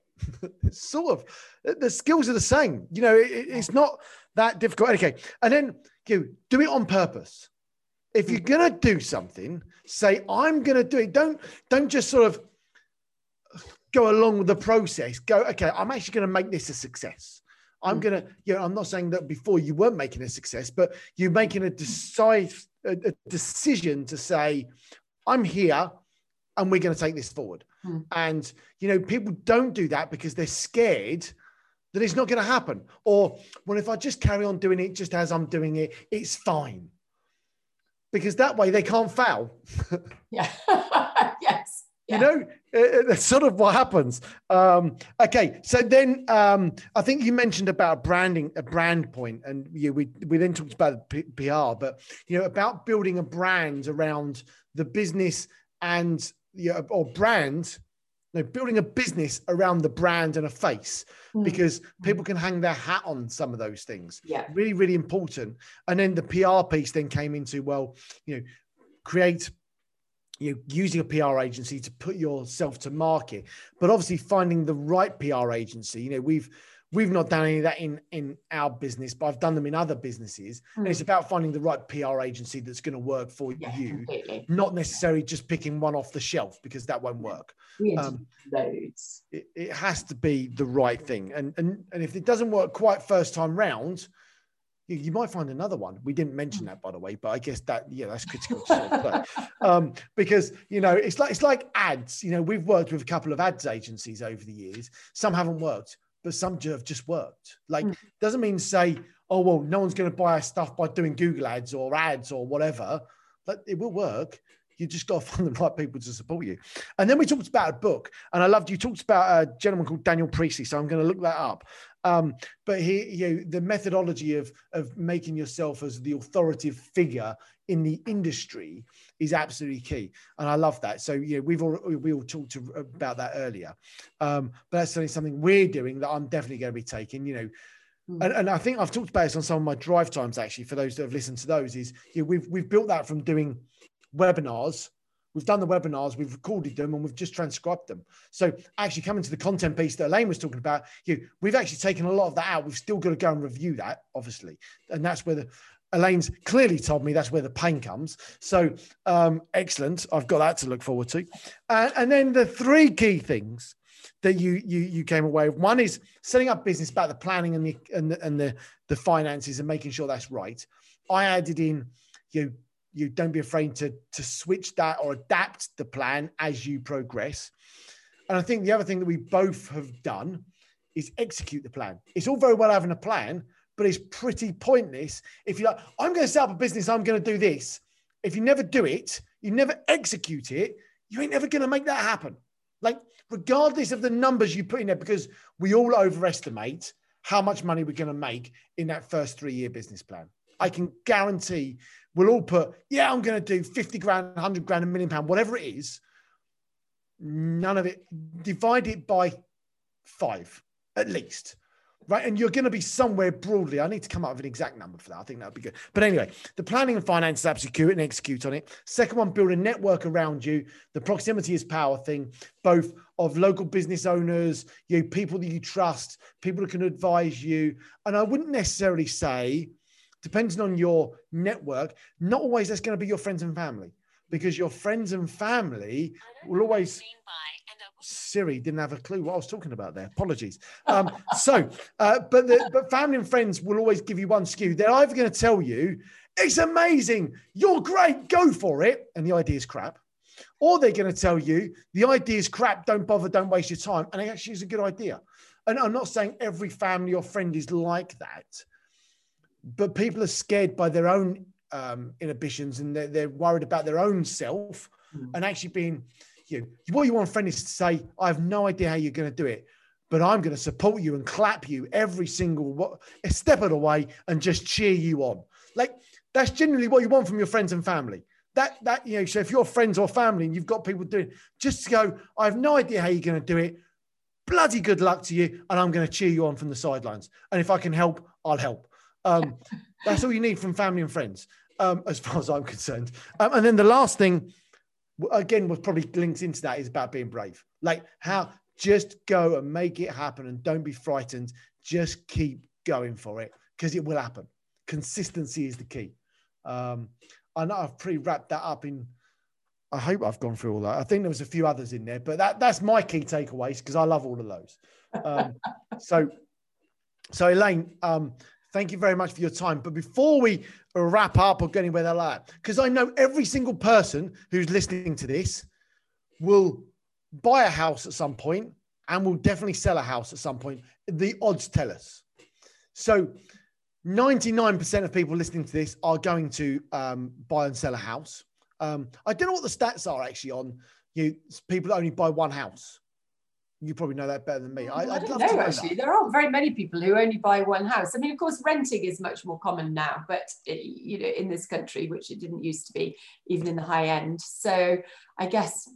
It's sort of, the skills are the same. You know, it, it's not that difficult. Okay. And then you do it on purpose. If you're going to do something, say, I'm going to do it. Don't, don't just sort of go along with the process. Go, okay, I'm actually going to make this a success. I'm going to, you know, I'm not saying that before you weren't making a success, but you're making a, decide, a decision to say, I'm here and we're going to take this forward. Mm. And, you know, people don't do that because they're scared that it's not going to happen. Or, well, if I just carry on doing it just as I'm doing it, it's fine. Because that way they can't fail. Yeah. Yes. Yeah. You know, that's sort of what happens. Um, okay, so then um, I think you mentioned about branding, a brand point, and you, we we then talked about P R, but you know about building a brand around the business and you know, or brand, you know, building a business around the brand and a face mm-hmm. because people can hang their hat on some of those things. Yeah, really, really important. And then the P R piece then came into well, you know, create. You're using a P R agency to put yourself to market, but obviously finding the right P R agency. You know, we've we've not done any of that in in our business, but I've done them in other businesses. Mm. And it's about finding the right P R agency that's going to work for yeah, you, completely. Not necessarily just picking one off the shelf because that won't work. Um, loads. It, it has to be the right thing, and and and if it doesn't work quite first time round. You might find another one. We didn't mention that, by the way, but I guess that, yeah, that's critical. To say, um, because, you know, it's like, it's like ads, you know, we've worked with a couple of ads agencies over the years. Some haven't worked, but some have just worked. Like, mm. doesn't mean say, oh, well, no one's going to buy our stuff by doing Google ads or ads or whatever. Like, it will work. You just got to find the right people to support you. And then we talked about a book, and I loved you talked about a gentleman called Daniel Priestley. So I'm going to look that up. Um, but he, you know, the methodology of of making yourself as the authoritative figure in the industry is absolutely key, and I love that. So yeah, we've all we all talked to, about that earlier. Um, but that's certainly something we're doing that I'm definitely going to be taking. You know. And, and I think I've talked about this on some of my drive times, actually, for those that have listened to those, is you know, we've, we've built that from doing webinars. We've done the webinars, we've recorded them, and we've just transcribed them. So actually coming to the content piece that Elaine was talking about, you know, we've actually taken a lot of that out. We've still got to go and review that, obviously. And that's where the, Elaine's clearly told me that's where the pain comes. So um, excellent. I've got that to look forward to. Uh, and then the three key things that you you you came away with. One is setting up business about the planning and the and the, and the, the finances and making sure that's right. I added in you you don't be afraid to to switch that or adapt the plan as you progress. And I think the other thing that we both have done is execute the plan. It's all very well having a plan, but it's pretty pointless if you're like, I'm going to set up a business, I'm going to do this. If you never do it, you never execute it, you ain't never going to make that happen. Like, regardless of the numbers you put in there, because we all overestimate how much money we're going to make in that first three-year business plan. I can guarantee we'll all put, yeah, I'm going to do fifty grand, one hundred grand, a million pound, whatever it is. None of it, divide it by five at least, right? And you're going to be somewhere broadly. I need to come up with an exact number for that. I think that would be good. But anyway, the planning and finance is absolutely and execute on it. Second one, build a network around you. The proximity is power thing, both of local business owners, you know, people that you trust, people that can advise you. And I wouldn't necessarily say, depending on your network, not always that's going to be your friends and family, because your friends and family will always... Siri didn't have a clue what I was talking about there. Apologies. Um, so, uh, but the, but family and friends will always give you one skew. They're either going to tell you, it's amazing, you're great, go for it, and the idea is crap. Or they're going to tell you, the idea is crap, don't bother, don't waste your time. And it actually is a good idea. And I'm not saying every family or friend is like that, but people are scared by their own um, inhibitions, and they're, they're worried about their own self mm. and actually being... You. What you want a friend is to say, I have no idea how you're going to do it, but I'm going to support you and clap you every single step of the way and just cheer you on. Like, that's generally what you want from your friends and family. That, that you know, so if you're friends or family and you've got people doing, just go, I have no idea how you're going to do it. Bloody good luck to you. And I'm going to cheer you on from the sidelines. And if I can help, I'll help. Um, that's all you need from family and friends, um, as far as I'm concerned. Um, and then the last thing, again, what probably links into that is about being brave. Like, how just go and make it happen and don't be frightened. Just keep going for it, because it will happen. Consistency is the key. Um, I know I've pre-wrapped that up in, I hope I've gone through all that. I think there was a few others in there, but that, that's my key takeaways, because I love all of those. Um, so, so Elaine, um, thank you very much for your time. But before we wrap up or go anywhere like that, because I know every single person who's listening to this will buy a house at some point and will definitely sell a house at some point. The odds tell us. So ninety-nine percent of people listening to this are going to um, buy and sell a house. Um, I don't know what the stats are actually on you people that only buy one house. You probably know that better than me. I, I don't love know, to know actually. That. There aren't very many people who only buy one house. I mean, of course, renting is much more common now, but it, you know, in this country, which it didn't used to be, even in the high end. So I guess,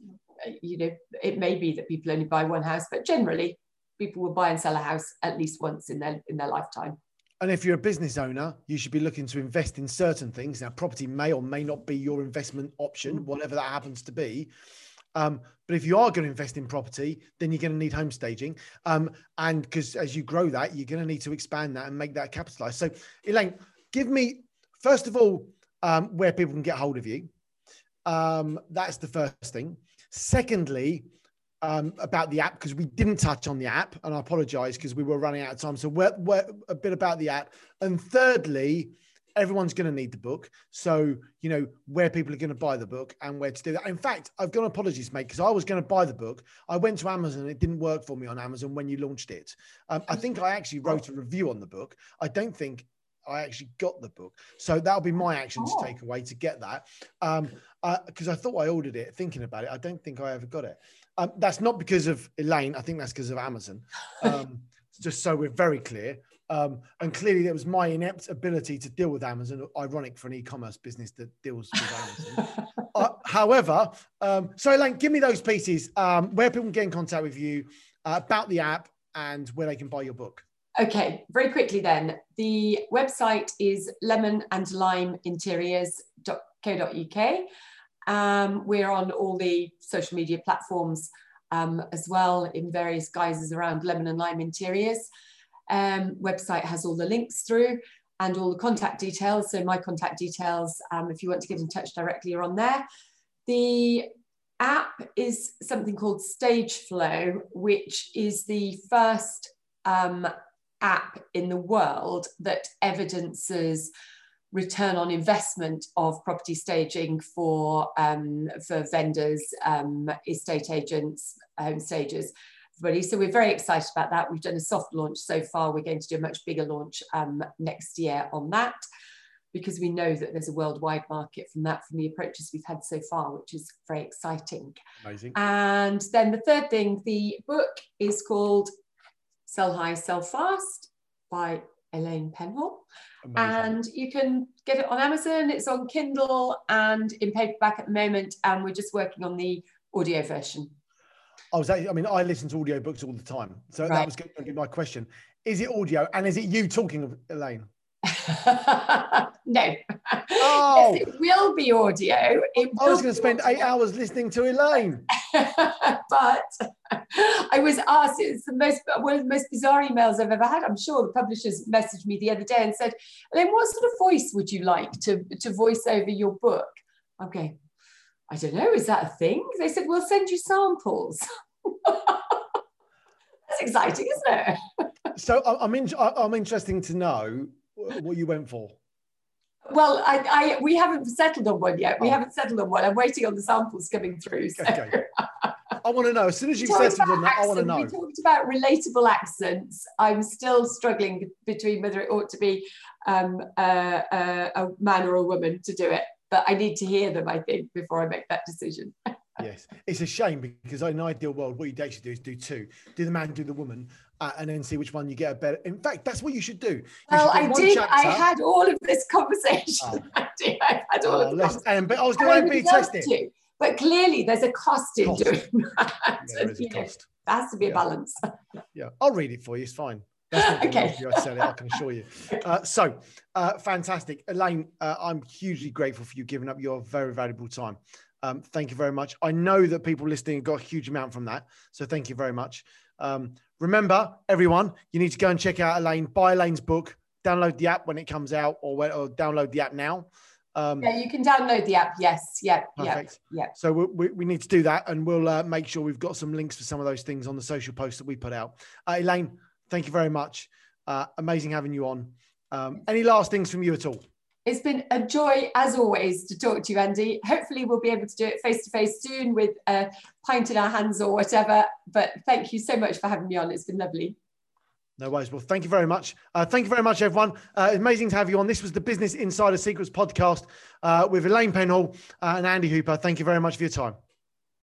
you know, it may be that people only buy one house, but generally, people will buy and sell a house at least once in their in their lifetime. And if you're a business owner, you should be looking to invest in certain things. Now, property may or may not be your investment option, whatever that happens to be. Um, but if you are going to invest in property, then you're going to need home staging. Um, and because as you grow that, you're going to need to expand that and make that capitalize. So Elaine, give me, first of all, um, where people can get hold of you. Um, that's the first thing. Secondly, um, about the app, because we didn't touch on the app, and I apologize because we were running out of time. So we're, we're a bit about the app. And thirdly, everyone's going to need the book. So, you know, where people are going to buy the book and where to do that. In fact, I've got apologies, mate, because I was going to buy the book. I went to Amazon and it didn't work for me on Amazon when you launched it. Um, I think I actually wrote a review on the book. I don't think I actually got the book. So that'll be my action oh. to take away to get that. Um, because uh, I thought I ordered it thinking about it. I don't think I ever got it. Um, that's not because of Elaine. I think that's because of Amazon. Um, just so we're very clear. Um, and clearly there was my inept ability to deal with Amazon, ironic for an e-commerce business that deals with Amazon. uh, however, um, so Elaine, give me those pieces, um, where people can get in contact with you, uh, about the app and where they can buy your book. Okay, very quickly then. The website is Lemon and Lime Interiors dot co dot U K. Um, we're on all the social media platforms um, as well, in various guises around Lemon and Lime Interiors. Um, website has all the links through and all the contact details. So my contact details, um, if you want to get in touch directly, are on there. The app is something called Stageflow, which is the first um, app in the world that evidences return on investment of property staging for, um, for vendors, um, estate agents, home stagers. So we're very excited about that. We've done a soft launch so far. We're going to do a much bigger launch um, next year on that, because we know that there's a worldwide market from that, from the approaches we've had so far, which is very exciting. Amazing. And then the third thing, the book is called Sell High, Sell Fast by Elaine Penhall. And you can get it on Amazon. It's on Kindle and in paperback at the moment. And we're just working on the audio version. I was actually, I mean, I listen to audiobooks all the time. So right. that was going to be my question. Is it audio? And is it you talking of Elaine? No. Oh. Yes, it will be audio. It I was going to spend audio. eight hours listening to Elaine. But I was asked, it's the most, one of the most bizarre emails I've ever had. I'm sure the publishers messaged me the other day and said, Elaine, what sort of voice would you like to, to voice over your book? Okay. I don't know, is that a thing? They said, we'll send you samples. That's exciting, isn't it? So I'm, in, I'm interested to know what you went for. Well, I, I, we haven't settled on one yet. We oh. haven't settled on one. I'm waiting on the samples coming through. So. Okay. I want to know, as soon as you've settled on that, accent, I want to know. We talked about relatable accents. I'm still struggling between whether it ought to be um, a, a, a man or a woman to do it. But I need to hear them, I think, before I make that decision. Yes, it's a shame, because in an ideal world, what you'd actually do is do two. Do the man, do the woman, uh, and then see which one you get a better. In fact, that's what you should do. You well, should do I did. Chapter. I had all of this conversation. Oh. I did. I had all oh, of this. And, but I was going to be tested. But clearly, there's a cost in cost. doing that. Yeah, there is a cost. There has to be yeah. a balance. Yeah, I'll read it for you. It's fine. That's okay. You, I, it, I can assure you. Uh, so, uh, fantastic. Elaine, uh, I'm hugely grateful for you giving up your very valuable time. Um, thank you very much. I know that people listening got a huge amount from that. So thank you very much. Um, remember, everyone, you need to go and check out Elaine, buy Elaine's book, download the app when it comes out, or, when, or download the app now. Um, yeah, you can download the app. Yes. Yeah. Perfect. Yeah. yeah. So we, we, we need to do that. And we'll uh, make sure we've got some links for some of those things on the social posts that we put out. Uh, Elaine, thank you very much. Uh, amazing having you on. Um, any last things from you at all? It's been a joy, as always, to talk to you, Andy. Hopefully we'll be able to do it face-to-face soon with a pint in our hands or whatever. But thank you so much for having me on. It's been lovely. No worries. Well, thank you very much. Uh, thank you very much, everyone. Uh, amazing to have you on. This was the Business Insider Secrets podcast uh, with Elaine Penhall and Andy Hooper. Thank you very much for your time.